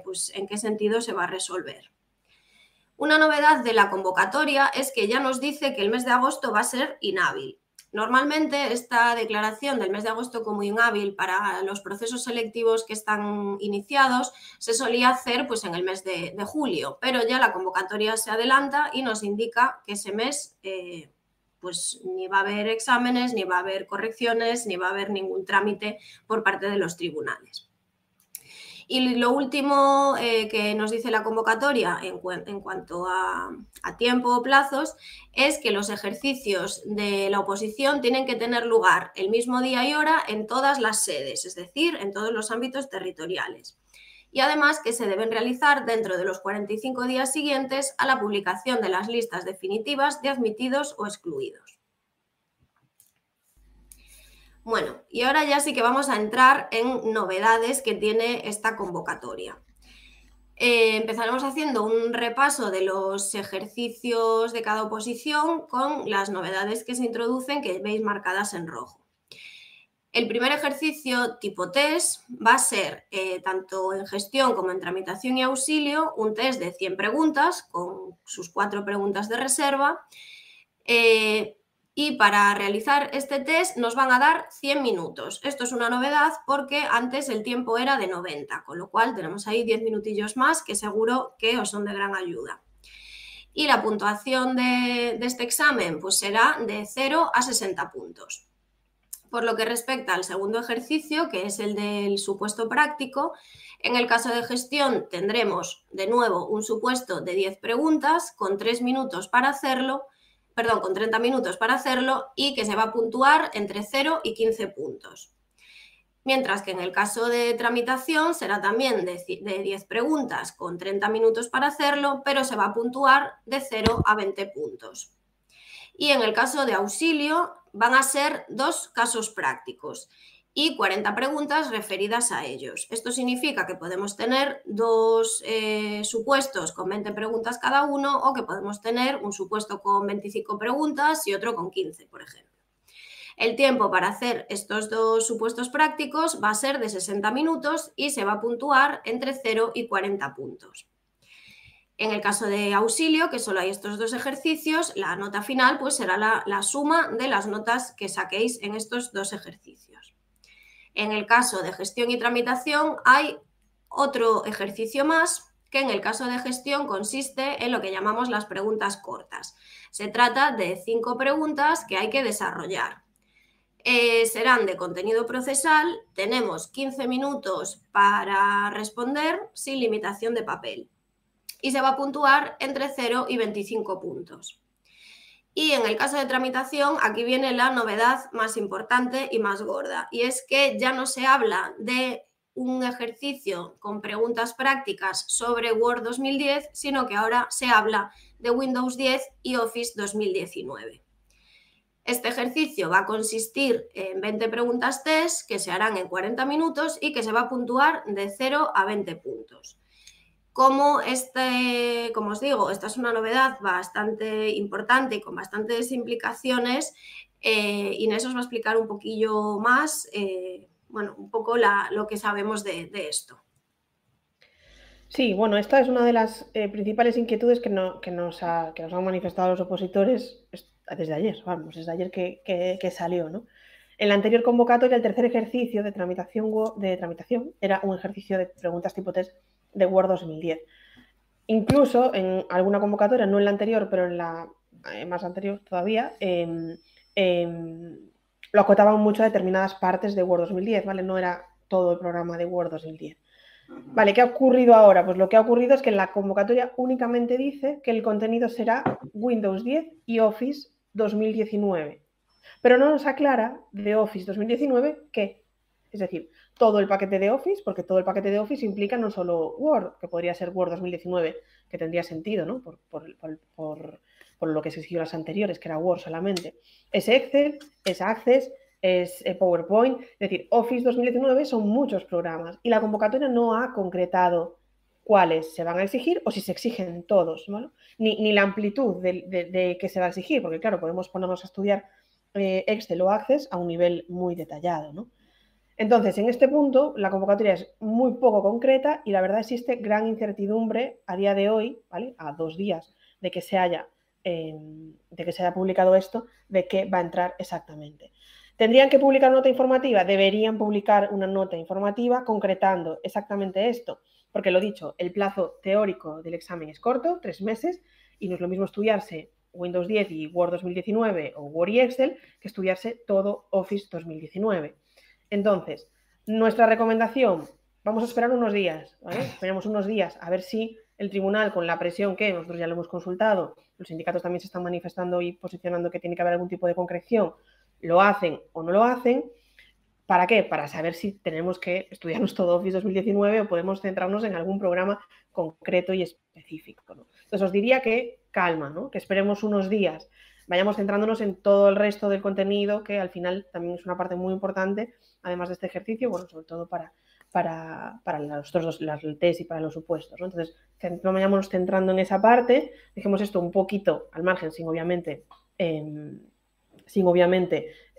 pues, en qué sentido se va a resolver. Una novedad de la convocatoria es que ya nos dice que el mes de agosto va a ser inhábil. Normalmente esta declaración del mes de agosto como inhábil para los procesos selectivos que están iniciados se solía hacer pues, en el mes de julio, pero ya la convocatoria se adelanta y nos indica que ese mes pues, ni va a haber exámenes, ni va a haber correcciones, ni va a haber ningún trámite por parte de los tribunales. Y lo último que nos dice la convocatoria en cuanto a tiempo o plazos es que los ejercicios de la oposición tienen que tener lugar el mismo día y hora en todas las sedes, es decir, en todos los ámbitos territoriales. Y además que se deben realizar dentro de los 45 días siguientes a la publicación de las listas definitivas de admitidos o excluidos. Bueno, y ahora ya sí que vamos a entrar en novedades que tiene esta convocatoria. Empezaremos haciendo un repaso de los ejercicios de cada oposición con las novedades que se introducen, que veis marcadas en rojo. El primer ejercicio tipo test va a ser, tanto en gestión como en tramitación y auxilio, un test de 100 preguntas con sus 4 preguntas de reserva, Y para realizar este test nos van a dar 100 minutos. Esto es una novedad porque antes el tiempo era de 90, con lo cual tenemos ahí 10 minutillos más que seguro que os son de gran ayuda. Y la puntuación de este examen pues será de 0 a 60 puntos. Por lo que respecta al segundo ejercicio, que es el del supuesto práctico, en el caso de gestión tendremos de nuevo un supuesto de 10 preguntas con 30 minutos para hacerlo y que se va a puntuar entre 0 y 15 puntos. Mientras que en el caso de tramitación será también de 10 preguntas con 30 minutos para hacerlo, pero se va a puntuar de 0 a 20 puntos. Y en el caso de auxilio van a ser 2 casos prácticos y 40 preguntas referidas a ellos. Esto significa que podemos tener 2 supuestos con 20 preguntas cada uno o que podemos tener un supuesto con 25 preguntas y otro con 15, por ejemplo. El tiempo para hacer estos 2 supuestos prácticos va a ser de 60 minutos y se va a puntuar entre 0 y 40 puntos. En el caso de auxilio, que solo hay estos 2 ejercicios, la nota final pues, será la suma de las notas que saquéis en estos 2 ejercicios. En el caso de gestión y tramitación hay otro ejercicio más, que en el caso de gestión consiste en lo que llamamos las preguntas cortas. Se trata de 5 preguntas que hay que desarrollar. Serán de contenido procesal, tenemos 15 minutos para responder sin limitación de papel. Y se va a puntuar entre 0 y 25 puntos. Y en el caso de tramitación, aquí viene la novedad más importante y más gorda, y es que ya no se habla de un ejercicio con preguntas prácticas sobre Word 2010, sino que ahora se habla de Windows 10 y Office 2019. Este ejercicio va a consistir en 20 preguntas test que se harán en 40 minutos y que se va a puntuar de 0 a 20 puntos. Como os digo, esta es una novedad bastante importante y con bastantes implicaciones. Inés os va a explicar un poquillo más, un poco lo que sabemos de esto. Sí, bueno, esta es una de las principales inquietudes que nos han manifestado los opositores desde ayer, vamos, desde ayer que salió, ¿no? En la anterior convocatoria, el tercer ejercicio de tramitación era un ejercicio de preguntas tipo test de Word 2010. Incluso en alguna convocatoria, no en la anterior, pero en la más anterior todavía, lo acotaban mucho a determinadas partes de Word 2010, ¿vale? No era todo el programa de Word 2010. Vale, ¿qué ha ocurrido ahora? Pues lo que ha ocurrido es que en la convocatoria únicamente dice que el contenido será Windows 10 y Office 2019, pero no nos aclara de Office 2019 qué. Es decir, todo el paquete de Office, porque todo el paquete de Office implica no solo Word, que podría ser Word 2019, que tendría sentido, ¿no? Por lo que se exigió las anteriores, que era Word solamente. Es Excel, es Access, es PowerPoint. Es decir, Office 2019 son muchos programas y la convocatoria no ha concretado cuáles se van a exigir o si se exigen todos, ¿no? Ni la amplitud de que se va a exigir, porque claro, podemos ponernos a estudiar Excel o Access a un nivel muy detallado, ¿no? Entonces, en este punto, la convocatoria es muy poco concreta y la verdad existe gran incertidumbre a día de hoy, ¿vale? A 2 días de que se haya publicado esto, de qué va a entrar exactamente. ¿Tendrían que publicar nota informativa? Deberían publicar una nota informativa concretando exactamente esto, porque lo dicho, el plazo teórico del examen es corto, 3 meses, y no es lo mismo estudiarse Windows 10 y Word 2019 o Word y Excel que estudiarse todo Office 2019. Entonces, nuestra recomendación, vamos a esperar unos días, ¿vale? Esperemos unos días a ver si el tribunal, con la presión que nosotros ya lo hemos consultado, los sindicatos también se están manifestando y posicionando que tiene que haber algún tipo de concreción, lo hacen o no lo hacen. ¿Para qué? Para saber si tenemos que estudiarnos todo Office 2019 o podemos centrarnos en algún programa concreto y específico, ¿no? Entonces, os diría que calma, ¿no? Que esperemos unos días, vayamos centrándonos en todo el resto del contenido, que al final también es una parte muy importante, además de este ejercicio, bueno, sobre todo para los otros 2, las test y para los supuestos, ¿no? Entonces, no vayamos centrando en esa parte, dejemos esto un poquito al margen, sin obviamente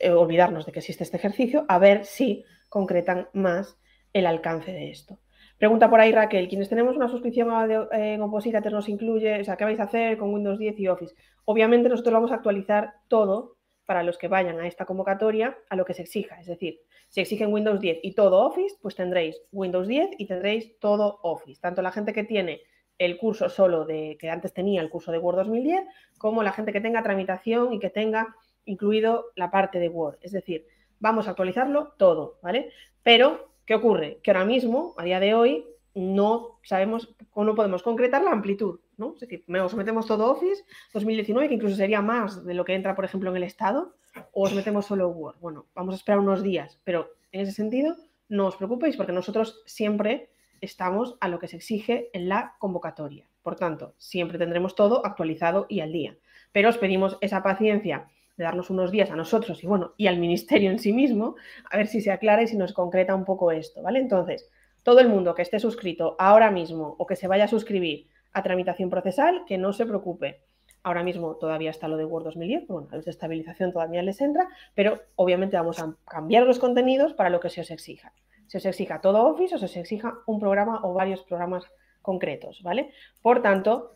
olvidarnos de que existe este ejercicio, a ver si concretan más el alcance de esto. Pregunta por ahí Raquel, quienes tenemos una suscripción en OpositaTest nos incluye, o sea, ¿qué vais a hacer con Windows 10 y Office? Obviamente nosotros vamos a actualizar todo para los que vayan a esta convocatoria a lo que se exija. Es decir, si exigen Windows 10 y todo Office, pues tendréis Windows 10 y tendréis todo Office. Tanto la gente que tiene el curso solo de que antes tenía el curso de Word 2010, como la gente que tenga tramitación y que tenga incluido la parte de Word. Es decir, vamos a actualizarlo todo, ¿vale? Pero, ¿qué ocurre? Que ahora mismo, a día de hoy, no sabemos, o no podemos concretar la amplitud, ¿no? Es decir, ¿os metemos todo Office 2019, que incluso sería más de lo que entra, por ejemplo, en el Estado, o os metemos solo Word? Bueno, vamos a esperar unos días, pero en ese sentido no os preocupéis, porque nosotros siempre estamos a lo que se exige en la convocatoria. Por tanto, siempre tendremos todo actualizado y al día. Pero os pedimos esa paciencia de darnos unos días a nosotros y, bueno, y al Ministerio en sí mismo, a ver si se aclara y si nos concreta un poco esto, ¿vale? Entonces, todo el mundo que esté suscrito ahora mismo o que se vaya a suscribir a tramitación procesal, que no se preocupe. Ahora mismo todavía está lo de Word 2010, bueno, a los de estabilización todavía les entra, pero obviamente vamos a cambiar los contenidos para lo que se os exija. Se os exija todo Office o se os exija un programa o varios programas concretos, ¿vale? Por tanto,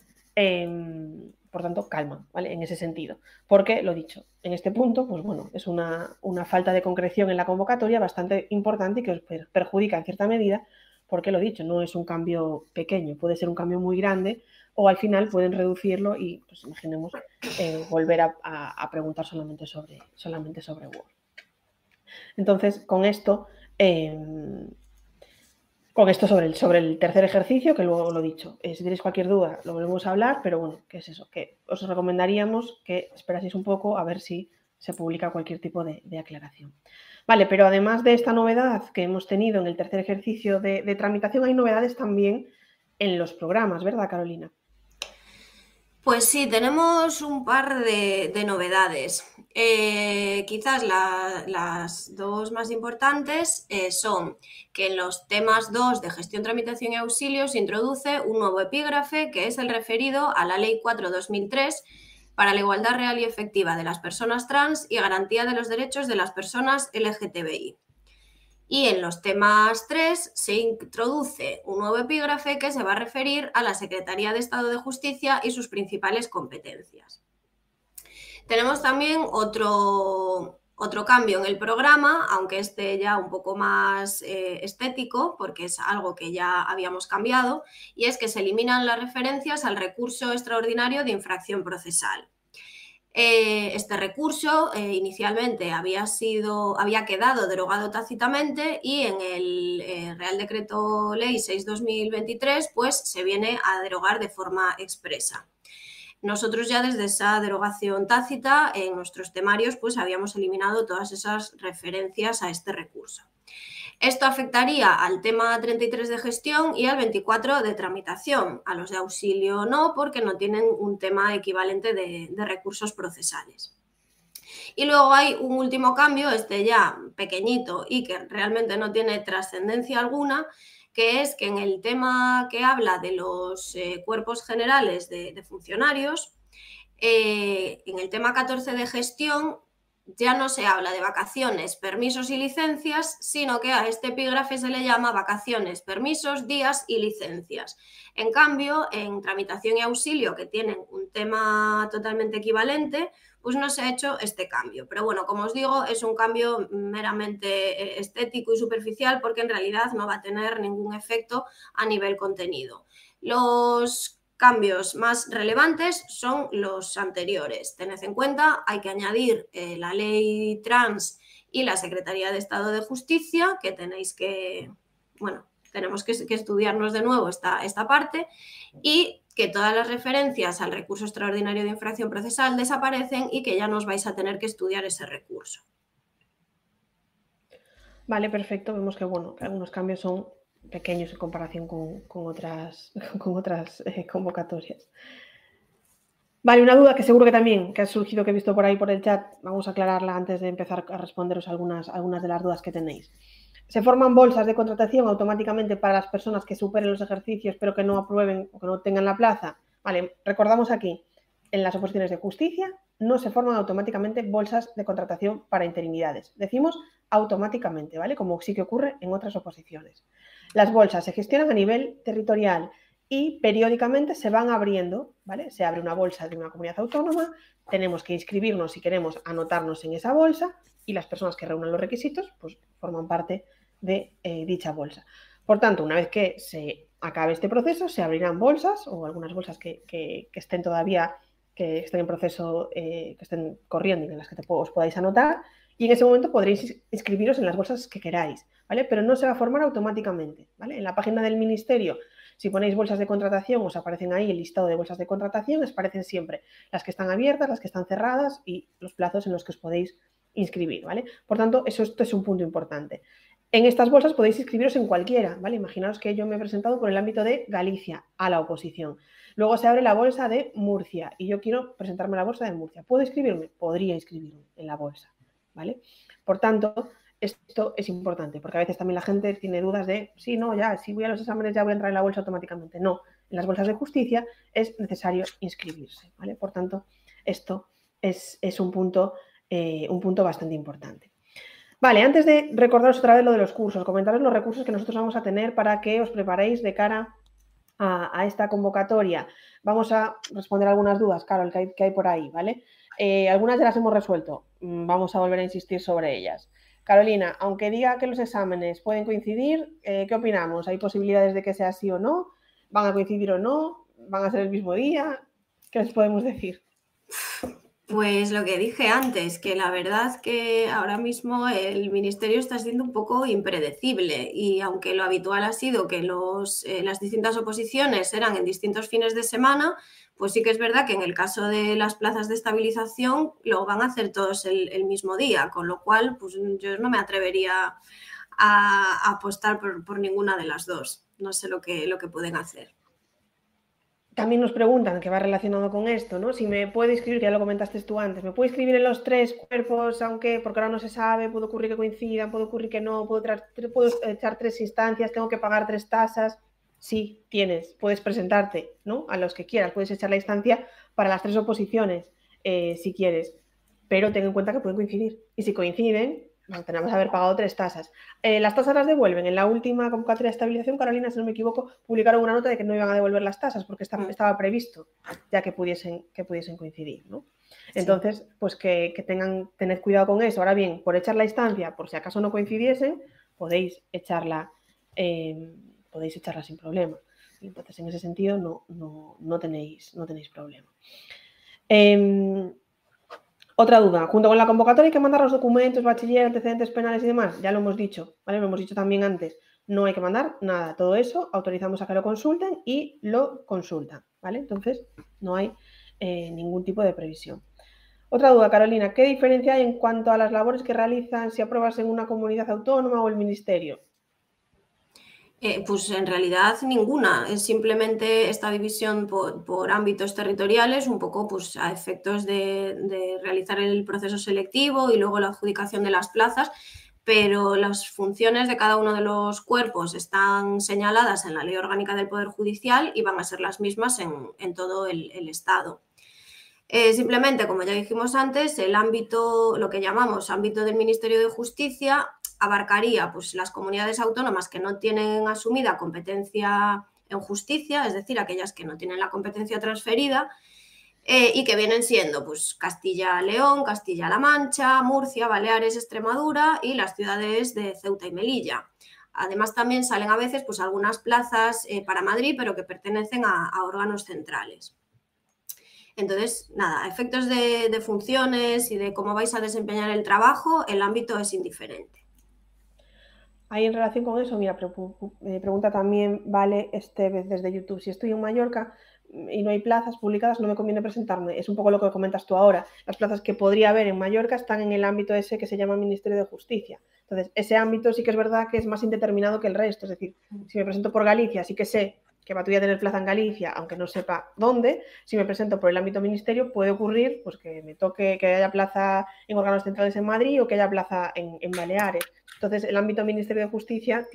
calma, ¿vale? En ese sentido. Porque, lo dicho, en este punto, pues bueno, es una falta de concreción en la convocatoria bastante importante y que os perjudica en cierta medida, porque, lo dicho, no es un cambio pequeño, puede ser un cambio muy grande o al final pueden reducirlo y, pues imaginemos, volver a preguntar solamente sobre Word. Entonces, con esto... Sobre el tercer ejercicio, que luego lo he dicho. Si tenéis cualquier duda, lo volvemos a hablar, pero bueno, ¿qué es eso? Que os recomendaríamos que esperaseis un poco a ver si se publica cualquier tipo de aclaración. Vale, pero además de esta novedad que hemos tenido en el tercer ejercicio de tramitación, hay novedades también en los programas, ¿verdad, Carolina? Pues sí, tenemos un par de novedades. Quizás las dos más importantes son que en los temas 2 de gestión, tramitación y auxilio se introduce un nuevo epígrafe que es el referido a la Ley 4/2003 para la igualdad real y efectiva de las personas trans y garantía de los derechos de las personas LGTBI. Y en los temas 3 se introduce un nuevo epígrafe que se va a referir a la Secretaría de Estado de Justicia y sus principales competencias. Tenemos también otro cambio en el programa, aunque este ya un poco más estético, porque es algo que ya habíamos cambiado, y es que se eliminan las referencias al recurso extraordinario de infracción procesal. Este recurso inicialmente había quedado derogado tácitamente y en el Real Decreto Ley 6/2023 pues se viene a derogar de forma expresa. Nosotros ya desde esa derogación tácita en nuestros temarios pues habíamos eliminado todas esas referencias a este recurso. Esto afectaría al tema 33 de gestión y al 24 de tramitación. A los de auxilio no, porque no tienen un tema equivalente de recursos procesales. Y luego hay un último cambio, este ya pequeñito y que realmente no tiene trascendencia alguna, que es que en el tema que habla de los cuerpos generales de funcionarios, en el tema 14 de gestión, ya no se habla de vacaciones, permisos y licencias, sino que a este epígrafe se le llama vacaciones, permisos, días y licencias. En cambio, en tramitación y auxilio, que tienen un tema totalmente equivalente, pues no se ha hecho este cambio. Pero bueno, como os digo, es un cambio meramente estético y superficial porque en realidad no va a tener ningún efecto a nivel contenido. Los cambios más relevantes son los anteriores. Tened en cuenta, hay que añadir la ley trans y la Secretaría de Estado de Justicia, que tenemos que estudiarnos de nuevo esta parte, y que todas las referencias al recurso extraordinario de infracción procesal desaparecen y que ya nos vais a tener que estudiar ese recurso. Vale, perfecto. Vemos que, bueno, que algunos cambios son pequeños en comparación con otras convocatorias. Vale, una duda que seguro que también que ha surgido, que he visto por ahí por el chat, vamos a aclararla antes de empezar a responderos algunas de las dudas que tenéis. ¿Se forman bolsas de contratación automáticamente para las personas que superen los ejercicios pero que no aprueben o que no tengan la plaza? Vale, recordamos aquí, en las oposiciones de justicia no se forman automáticamente bolsas de contratación para interinidades. Decimos automáticamente, ¿vale? Como sí que ocurre en otras oposiciones. Las bolsas se gestionan a nivel territorial y periódicamente se van abriendo, ¿vale? Se abre una bolsa de una comunidad autónoma, tenemos que inscribirnos si queremos anotarnos en esa bolsa y las personas que reúnan los requisitos pues forman parte de dicha bolsa. Por tanto, una vez que se acabe este proceso, se abrirán bolsas o algunas bolsas que estén todavía, que estén en proceso, que estén corriendo y en las que os podáis anotar, y en ese momento podréis inscribiros en las bolsas que queráis, ¿vale? Pero no se va a formar automáticamente, ¿vale? En la página del Ministerio, si ponéis bolsas de contratación, os aparecen ahí el listado de bolsas de contratación, os aparecen siempre las que están abiertas, las que están cerradas y los plazos en los que os podéis inscribir, ¿vale? Por tanto, esto es un punto importante. En estas bolsas podéis inscribiros en cualquiera, ¿vale? Imaginaos que yo me he presentado por el ámbito de Galicia a la oposición. Luego se abre la bolsa de Murcia y yo quiero presentarme a la bolsa de Murcia. ¿Puedo inscribirme? Podría inscribirme en la bolsa, ¿vale? Por tanto, esto es importante porque a veces también la gente tiene dudas de sí, no, ya, si voy a los exámenes ya voy a entrar en la bolsa automáticamente. No, en las bolsas de justicia es necesario inscribirse, ¿vale? Por tanto, esto es un punto bastante importante. Vale, antes de recordaros otra vez lo de los cursos, comentaros los recursos que nosotros vamos a tener para que os preparéis de cara a esta convocatoria. Vamos a responder algunas dudas, Carol, que hay por ahí, ¿vale? Algunas ya las hemos resuelto, vamos a volver a insistir sobre ellas. Carolina, aunque diga que los exámenes pueden coincidir, ¿qué opinamos? ¿Hay posibilidades de que sea así o no? ¿Van a coincidir o no? ¿Van a ser el mismo día? ¿Qué les podemos decir? Pues lo que dije antes, que la verdad que ahora mismo el Ministerio está siendo un poco impredecible y aunque lo habitual ha sido que las distintas oposiciones eran en distintos fines de semana, pues sí que es verdad que en el caso de las plazas de estabilización lo van a hacer todos el mismo día, con lo cual pues yo no me atrevería a apostar por ninguna de las dos. No sé lo que pueden hacer. También nos preguntan, que va relacionado con esto, ¿no? Si me puede inscribir, ya lo comentaste tú antes, ¿me puede inscribir en los tres cuerpos, aunque porque ahora no se sabe, puede ocurrir que coincidan, puede ocurrir que no, puedo echar tres instancias, tengo que pagar tres tasas? Sí, puedes presentarte, ¿no? A los que quieras, puedes echar la instancia para las tres oposiciones, si quieres, pero ten en cuenta que pueden coincidir. Y si coinciden, tenemos que haber pagado tres tasas. Las tasas las devuelven. En la última convocatoria de estabilización, Carolina, si no me equivoco, publicaron una nota de que no iban a devolver las tasas porque estaba previsto ya que pudiesen coincidir, ¿no? Entonces, sí, pues tened cuidado con eso. Ahora bien, por echar la instancia, por si acaso no coincidiesen, podéis echarla sin problema. Entonces, en ese sentido, no tenéis problema. Otra duda, junto con la convocatoria hay que mandar los documentos, bachiller, antecedentes penales y demás. Ya lo hemos dicho, ¿vale? Lo hemos dicho también antes. No hay que mandar nada, todo eso autorizamos a que lo consulten y lo consultan, ¿vale? Entonces, no hay ningún tipo de previsión. Otra duda, Carolina, ¿qué diferencia hay en cuanto a las labores que realizan si apruebas en una comunidad autónoma o el ministerio? Pues en realidad ninguna, es simplemente esta división por ámbitos territoriales, un poco pues a efectos de realizar el proceso selectivo y luego la adjudicación de las plazas, pero las funciones de cada uno de los cuerpos están señaladas en la Ley Orgánica del Poder Judicial y van a ser las mismas en todo el Estado. Simplemente, como ya dijimos antes, el ámbito, lo que llamamos ámbito del Ministerio de Justicia, abarcaría pues las comunidades autónomas que no tienen asumida competencia en justicia, es decir, aquellas que no tienen la competencia transferida y que vienen siendo pues Castilla-León, Castilla-La Mancha, Murcia, Baleares, Extremadura y las ciudades de Ceuta y Melilla. Además también salen a veces pues algunas plazas para Madrid pero que pertenecen a órganos centrales. Entonces, nada, a efectos de funciones y de cómo vais a desempeñar el trabajo, el ámbito es indiferente. Ahí en relación con eso, mira, pregunta también, vale, desde YouTube, si estoy en Mallorca y no hay plazas publicadas, no me conviene presentarme. Es un poco lo que comentas tú ahora. Las plazas que podría haber en Mallorca están en el ámbito ese que se llama Ministerio de Justicia. Entonces, ese ámbito sí que es verdad que es más indeterminado que el resto. Es decir, si me presento por Galicia, sí que sé que va a tener plaza en Galicia, aunque no sepa dónde. Si me presento por el ámbito ministerio, puede ocurrir pues, que me toque que haya plaza en órganos centrales en Madrid o que haya plaza en Baleares. Entonces, el ámbito Ministerio de Justicia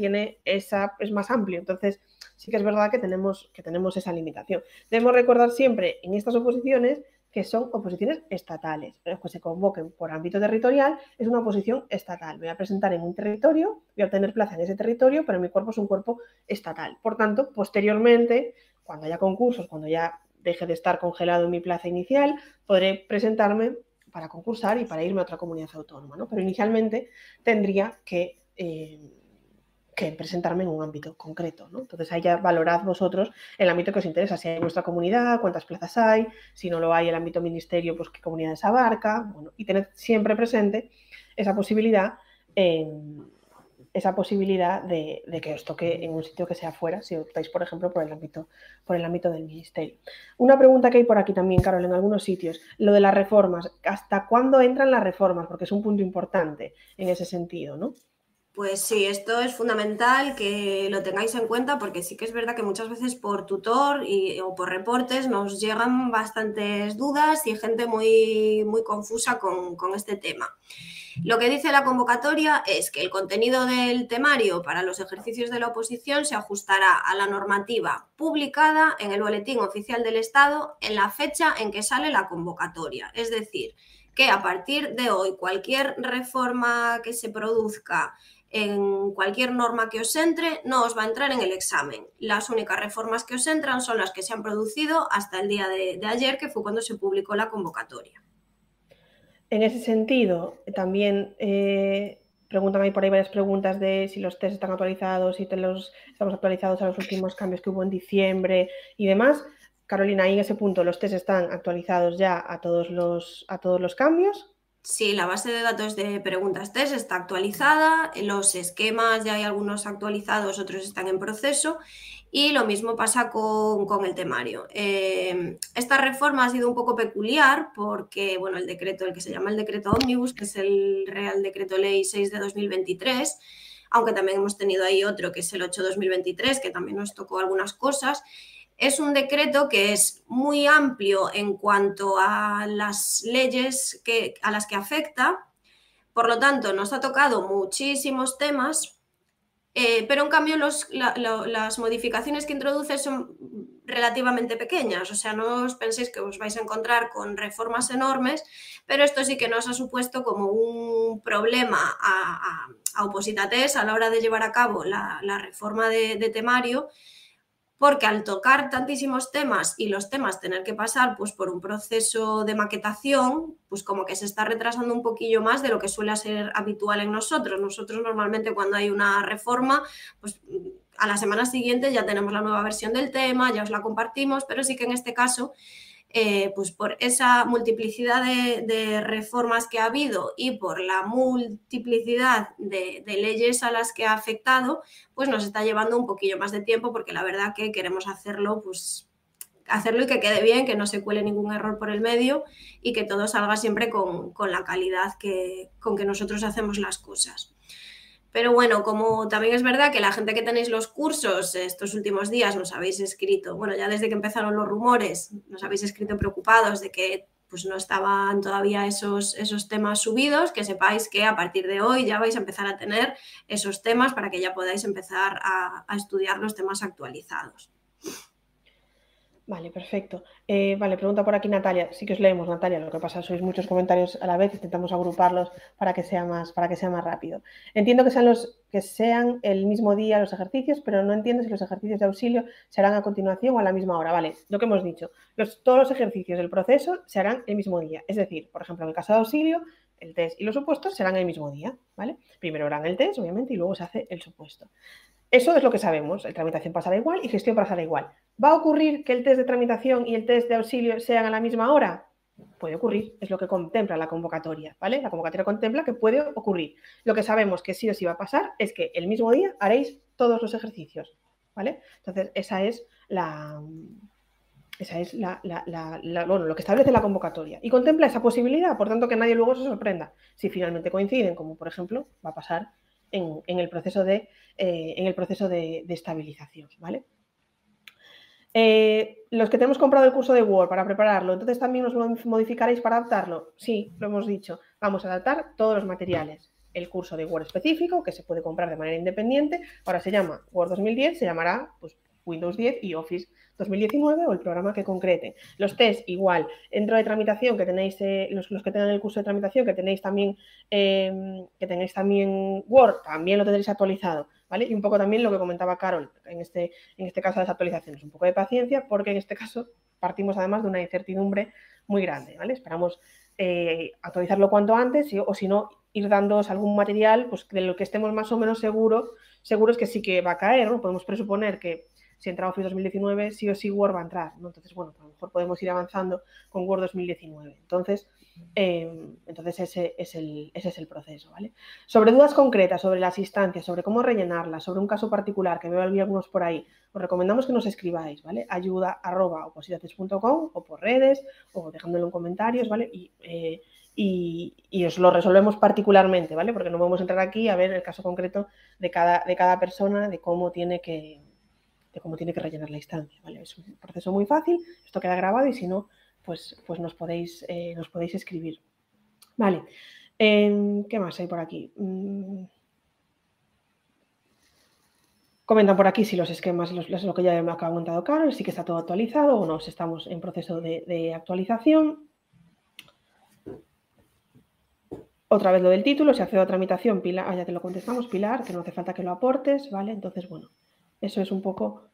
es más amplio. Entonces, sí que es verdad que tenemos esa limitación. Debemos recordar siempre en estas oposiciones que son oposiciones estatales. Los que se convoquen por ámbito territorial es una oposición estatal. Me voy a presentar en un territorio, voy a obtener plaza en ese territorio, pero mi cuerpo es un cuerpo estatal. Por tanto, posteriormente, cuando haya concursos, cuando ya deje de estar congelado en mi plaza inicial, podré presentarme para concursar y para irme a otra comunidad autónoma, ¿no? Pero inicialmente tendría que presentarme en un ámbito concreto, ¿no? Entonces ahí ya valorad vosotros el ámbito que os interesa, si hay en vuestra comunidad, cuántas plazas hay, si no lo hay, el ámbito ministerio, pues qué comunidades abarca, bueno, y tened siempre presente esa posibilidad de que os toque en un sitio que sea fuera, si optáis, por ejemplo, por el ámbito del ministerio. Una pregunta que hay por aquí también, Carol, en algunos sitios, lo de las reformas, ¿hasta cuándo entran las reformas? Porque es un punto importante en ese sentido, ¿no? Pues sí, esto es fundamental que lo tengáis en cuenta, porque sí que es verdad que muchas veces por tutor o por reportes nos llegan bastantes dudas y gente muy, muy confusa con este tema. Lo que dice la convocatoria es que el contenido del temario para los ejercicios de la oposición se ajustará a la normativa publicada en el Boletín Oficial del Estado en la fecha en que sale la convocatoria, es decir, que a partir de hoy cualquier reforma que se produzca en cualquier norma que os entre no os va a entrar en el examen. Las únicas reformas que os entran son las que se han producido hasta el día de ayer, que fue cuando se publicó la convocatoria. En ese sentido, también preguntan ahí por ahí varias preguntas de si los test están actualizados, si estamos actualizados a los últimos cambios que hubo en diciembre y demás. Carolina, ahí en ese punto, ¿los test están actualizados ya a todos los cambios? Sí, la base de datos de preguntas test está actualizada, los esquemas ya hay algunos actualizados, otros están en proceso, y lo mismo pasa con el temario. Esta reforma ha sido un poco peculiar porque, bueno, el decreto, el que se llama el decreto Omnibus, que es el Real Decreto Ley 6/2023, aunque también hemos tenido ahí otro que es el 8/2023, que también nos tocó algunas cosas. Es un decreto que es muy amplio en cuanto a las leyes a las que afecta, por lo tanto nos ha tocado muchísimos temas, pero en cambio las modificaciones que introduce son relativamente pequeñas, o sea, no os penséis que os vais a encontrar con reformas enormes, pero esto sí que nos ha supuesto como un problema a OpositaTest a la hora de llevar a cabo la reforma de temario, porque al tocar tantísimos temas y los temas tener que pasar pues, por un proceso de maquetación, pues como que se está retrasando un poquillo más de lo que suele ser habitual en nosotros. Nosotros normalmente cuando hay una reforma, pues a la semana siguiente ya tenemos la nueva versión del tema, ya os la compartimos, pero sí que en este caso, pues por esa multiplicidad de reformas que ha habido y por la multiplicidad de leyes a las que ha afectado, pues nos está llevando un poquillo más de tiempo, porque la verdad que queremos hacerlo y que quede bien, que no se cuele ningún error por el medio y que todo salga siempre con la calidad con que nosotros hacemos las cosas. Pero bueno, como también es verdad que la gente que tenéis los cursos estos últimos días nos habéis escrito, bueno, ya desde que empezaron los rumores, nos habéis escrito preocupados de que pues, no estaban todavía esos temas subidos, que sepáis que a partir de hoy ya vais a empezar a tener esos temas para que ya podáis empezar a estudiar los temas actualizados. Vale, perfecto. Vale, pregunta por aquí Natalia. Sí que os leemos, Natalia, lo que pasa sois muchos comentarios a la vez, intentamos agruparlos para que sea más rápido. Entiendo que sean el mismo día los ejercicios, pero no entiendo si los ejercicios de auxilio se harán a continuación o a la misma hora. Vale, lo que hemos dicho, todos los ejercicios del proceso se harán el mismo día. Es decir, por ejemplo, en el caso de auxilio, el test y los supuestos serán el mismo día, ¿vale? Primero harán el test, obviamente, y luego se hace el supuesto. Eso es lo que sabemos, tramitación pasará igual y gestión pasará igual. ¿Va a ocurrir que el test de tramitación y el test de auxilio sean a la misma hora? Puede ocurrir, es lo que contempla la convocatoria, ¿vale? La convocatoria contempla que puede ocurrir. Lo que sabemos que sí o sí va a pasar es que el mismo día haréis todos los ejercicios, ¿vale? Entonces, esa es lo que establece la convocatoria y contempla esa posibilidad, por tanto que nadie luego se sorprenda si finalmente coinciden, como por ejemplo va a pasar en el proceso de estabilización, ¿vale? Los que tenemos comprado el curso de Word para prepararlo, entonces también nos modificaréis para adaptarlo. Sí, lo hemos dicho, vamos a adaptar todos los materiales. El curso de Word específico, que se puede comprar de manera independiente, ahora se llama Word 2010, se llamará pues, Windows 10 y Office 2019 o el programa que concrete. Los test, igual, dentro de tramitación que tenéis, los que tengan el curso de tramitación, que tenéis también Word, también lo tendréis actualizado, ¿vale? Y un poco también lo que comentaba Carol, en este caso de las actualizaciones, un poco de paciencia, porque en este caso partimos además de una incertidumbre muy grande, ¿vale? Esperamos actualizarlo cuanto antes, o si no, ir dándoos algún material, pues de lo que estemos más o menos seguros que sí que va a caer, ¿no? Podemos presuponer que si entra Office 2019, sí o sí Word va a entrar, ¿no? Entonces, bueno, a lo mejor podemos ir avanzando con Word 2019. Entonces ese es el proceso, ¿vale? Sobre dudas concretas, sobre las instancias, sobre cómo rellenarlas, sobre un caso particular, que veo algunos por ahí, os recomendamos que nos escribáis, ¿vale? ayuda@opositates.com o por redes o dejándolo en comentarios, ¿vale? Y os lo resolvemos particularmente, ¿vale? Porque no vamos a entrar aquí a ver el caso concreto de cada persona, de cómo tiene que rellenar la instancia, ¿vale? Es un proceso muy fácil, esto queda grabado y si no, pues nos podéis escribir. Vale, ¿qué más hay por aquí? Comentan por aquí si los esquemas, lo que ya me ha comentado Carol, si que está todo actualizado o no, si estamos en proceso de actualización. Otra vez lo del título, si accedo a tramitación, Pilar, ya te lo contestamos, Pilar, que no hace falta que lo aportes, ¿vale? Entonces, bueno, eso es un poco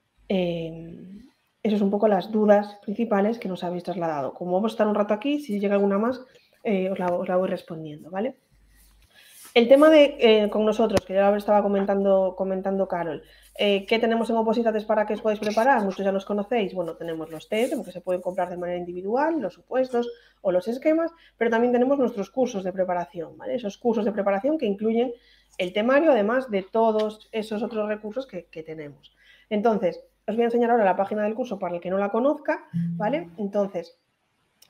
las dudas principales que nos habéis trasladado. Como vamos a estar un rato aquí, si llega alguna más, os la voy respondiendo, ¿vale? El tema de con nosotros, que ya lo estaba comentando Carol, ¿qué tenemos en OpositaTest para que os podáis preparar? Muchos ya los conocéis. Bueno, tenemos los test, que se pueden comprar de manera individual, los supuestos o los esquemas, pero también tenemos nuestros cursos de preparación, ¿vale? Esos cursos de preparación que incluyen el temario, además de todos esos otros recursos que tenemos. Entonces, os voy a enseñar ahora la página del curso para el que no la conozca, ¿vale? Entonces,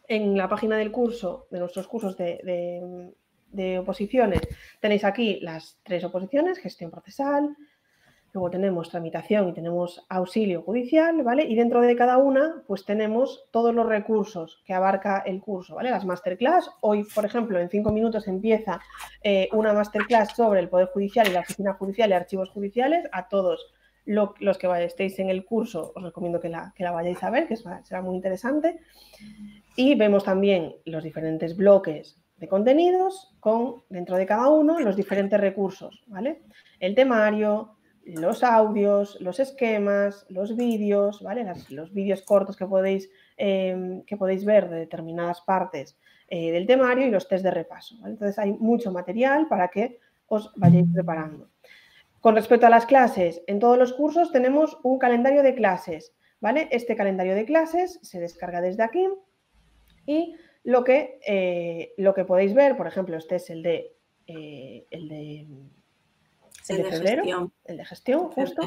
en la página del curso, de nuestros cursos de oposiciones, tenéis aquí las tres oposiciones, gestión procesal, luego tenemos tramitación y tenemos auxilio judicial, ¿vale? Y dentro de cada una, pues tenemos todos los recursos que abarca el curso, ¿vale? Las masterclass. Hoy, por ejemplo, en 5 minutos empieza una masterclass sobre el Poder Judicial y la Oficina Judicial y archivos judiciales. A todos los que estéis en el curso, os recomiendo que la vayáis a ver, que será muy interesante. Y vemos también los diferentes bloques de contenidos con, dentro de cada uno, los diferentes recursos, ¿vale? El temario, los audios, los esquemas, los vídeos, ¿vale? Los vídeos cortos que podéis ver de determinadas partes del temario y los test de repaso, ¿vale? Entonces, hay mucho material para que os vayáis preparando. Con respecto a las clases, en todos los cursos tenemos un calendario de clases, ¿vale? Este calendario de clases se descarga desde aquí y lo que podéis ver, por ejemplo, este es el de febrero, gestión. El de gestión, justo.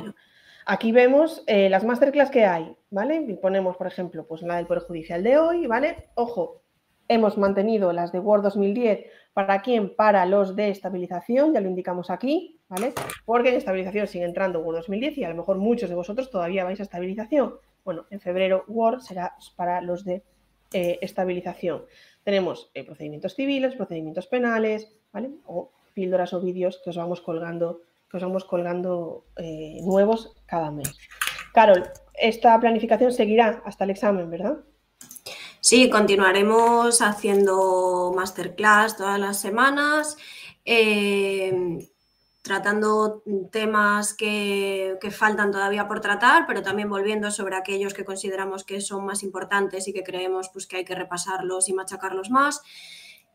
Aquí vemos las masterclass que hay, ¿vale? Y ponemos, por ejemplo, pues la del Poder Judicial de hoy, ¿vale? Ojo, hemos mantenido las de Word 2010. ¿Para quién? Para los de estabilización, ya lo indicamos aquí, ¿vale? Porque en estabilización sigue entrando Word 2010 y a lo mejor muchos de vosotros todavía vais a estabilización. Bueno, en febrero Word será para los de estabilización. Tenemos procedimientos civiles, procedimientos penales, ¿vale? O píldoras o vídeos que os vamos colgando, nuevos cada mes. Carol, esta planificación seguirá hasta el examen, ¿verdad? Sí, continuaremos haciendo masterclass todas las semanas, tratando temas que faltan todavía por tratar, pero también volviendo sobre aquellos que consideramos que son más importantes y que creemos pues, que hay que repasarlos y machacarlos más.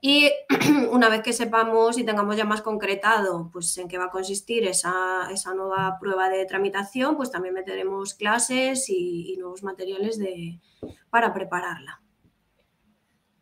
Y una vez que sepamos y tengamos ya más concretado pues, en qué va a consistir esa nueva prueba de tramitación, pues también meteremos clases y nuevos materiales para prepararla.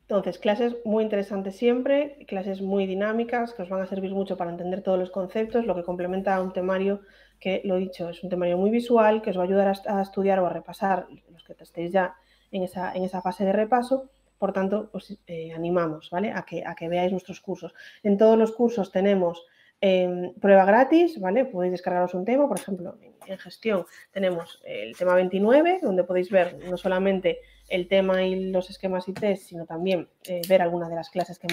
Entonces, clases muy interesantes siempre, clases muy dinámicas que os van a servir mucho para entender todos los conceptos, lo que complementa a un temario que, lo dicho, es un temario muy visual que os va a ayudar a estudiar o a repasar los que estéis ya en esa fase de repaso. Por tanto, os animamos, ¿vale? a que veáis nuestros cursos. En todos los cursos tenemos prueba gratis, ¿vale? Podéis descargaros un tema, por ejemplo, en gestión tenemos el tema 29, donde podéis ver no solamente el tema y los esquemas y test, sino también ver algunas de las clases que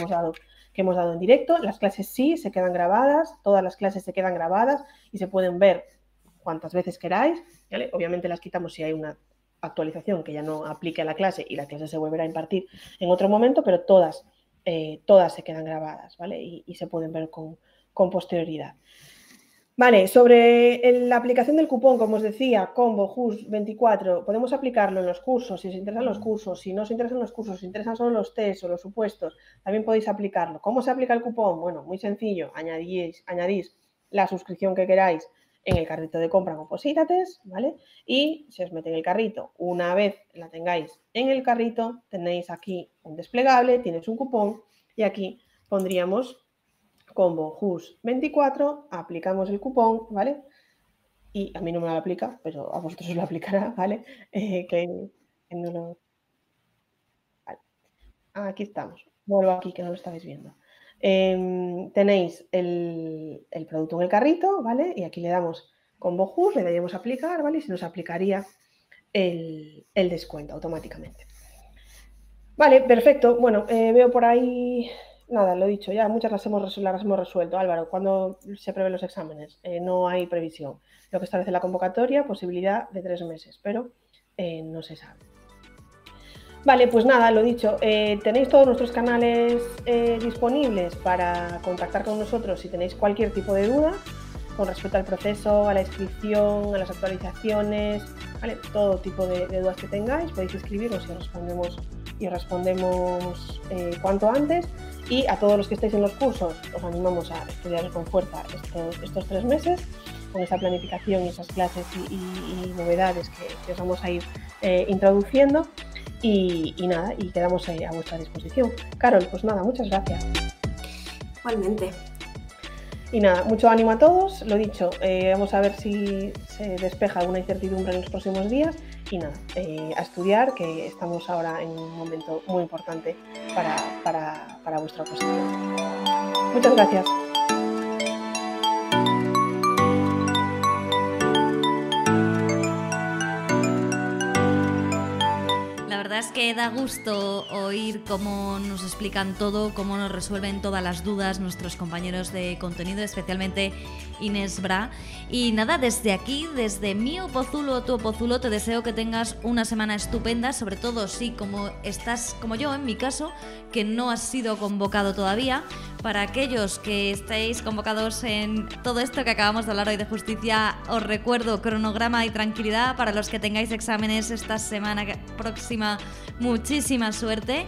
hemos dado en directo. Las clases sí se quedan grabadas, todas las clases se quedan grabadas y se pueden ver cuantas veces queráis, ¿vale? Obviamente las quitamos si hay una actualización que ya no aplique a la clase y la clase se volverá a impartir en otro momento, pero todas se quedan grabadas, ¿vale? Y se pueden ver con posterioridad. Vale, sobre la aplicación del cupón, como os decía, Combo JUS 24, podemos aplicarlo en los cursos, si os interesan los cursos, si no os interesan los cursos, si os interesan solo los tests o los supuestos, también podéis aplicarlo. ¿Cómo se aplica el cupón? Bueno, muy sencillo, añadís la suscripción que queráis en el carrito de compra en OpositaTest, ¿vale? Y se os mete en el carrito. Una vez la tengáis en el carrito, tenéis aquí un desplegable, tienes un cupón y aquí pondríamos Combo JUS 24, aplicamos el cupón, ¿vale? Y a mí no me lo aplica, pero a vosotros os lo aplicará, ¿vale? Vale. Aquí estamos. Vuelvo aquí, que no lo estáis viendo. Tenéis el producto en el carrito, ¿vale? Y aquí le damos Combo JUS, le daríamos a aplicar, ¿vale? Y se nos aplicaría el descuento automáticamente. Vale, perfecto. Bueno, veo por ahí... Nada, lo he dicho ya, muchas las hemos resuelto. Álvaro, ¿cuándo se prevén los exámenes? No hay previsión. Lo que establece la convocatoria, posibilidad de 3 meses, pero no se sabe. Vale, pues nada, lo dicho. Tenéis todos nuestros canales disponibles para contactar con nosotros si tenéis cualquier tipo de duda con respecto al proceso, a la inscripción, a las actualizaciones, ¿vale? Todo tipo de dudas que tengáis, podéis escribirnos y os respondemos cuanto antes. Y a todos los que estáis en los cursos, os animamos a estudiar con fuerza estos 3 meses, con esa planificación y esas clases y novedades que os vamos a ir introduciendo. Y nada, y quedamos a vuestra disposición. Carol, pues nada, muchas gracias. Igualmente. Y nada, mucho ánimo a todos. Lo dicho, vamos a ver si se despeja alguna incertidumbre en los próximos días. Y nada, a estudiar, que estamos ahora en un momento muy importante para vuestra oposición. Muchas gracias. La verdad es que da gusto oír cómo nos explican todo, cómo nos resuelven todas las dudas nuestros compañeros de contenido, especialmente Inés Bra. Y nada, desde aquí, desde mi Opozulo, tu Opozulo, te deseo que tengas una semana estupenda, sobre todo si como yo, en mi caso, que no has sido convocado todavía. Para aquellos que estéis convocados en todo esto que acabamos de hablar hoy de justicia, os recuerdo cronograma y tranquilidad. Para los que tengáis exámenes esta semana próxima, muchísima suerte.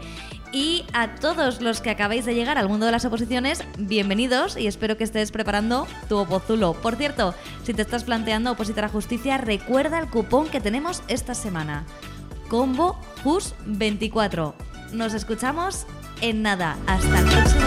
Y a todos los que acabáis de llegar al mundo de las oposiciones, bienvenidos y espero que estés preparando tu Opozulo. Por cierto, si te estás planteando opositar a justicia, recuerda el cupón que tenemos esta semana. Combo JUS 24. Nos escuchamos en nada. Hasta el próximo.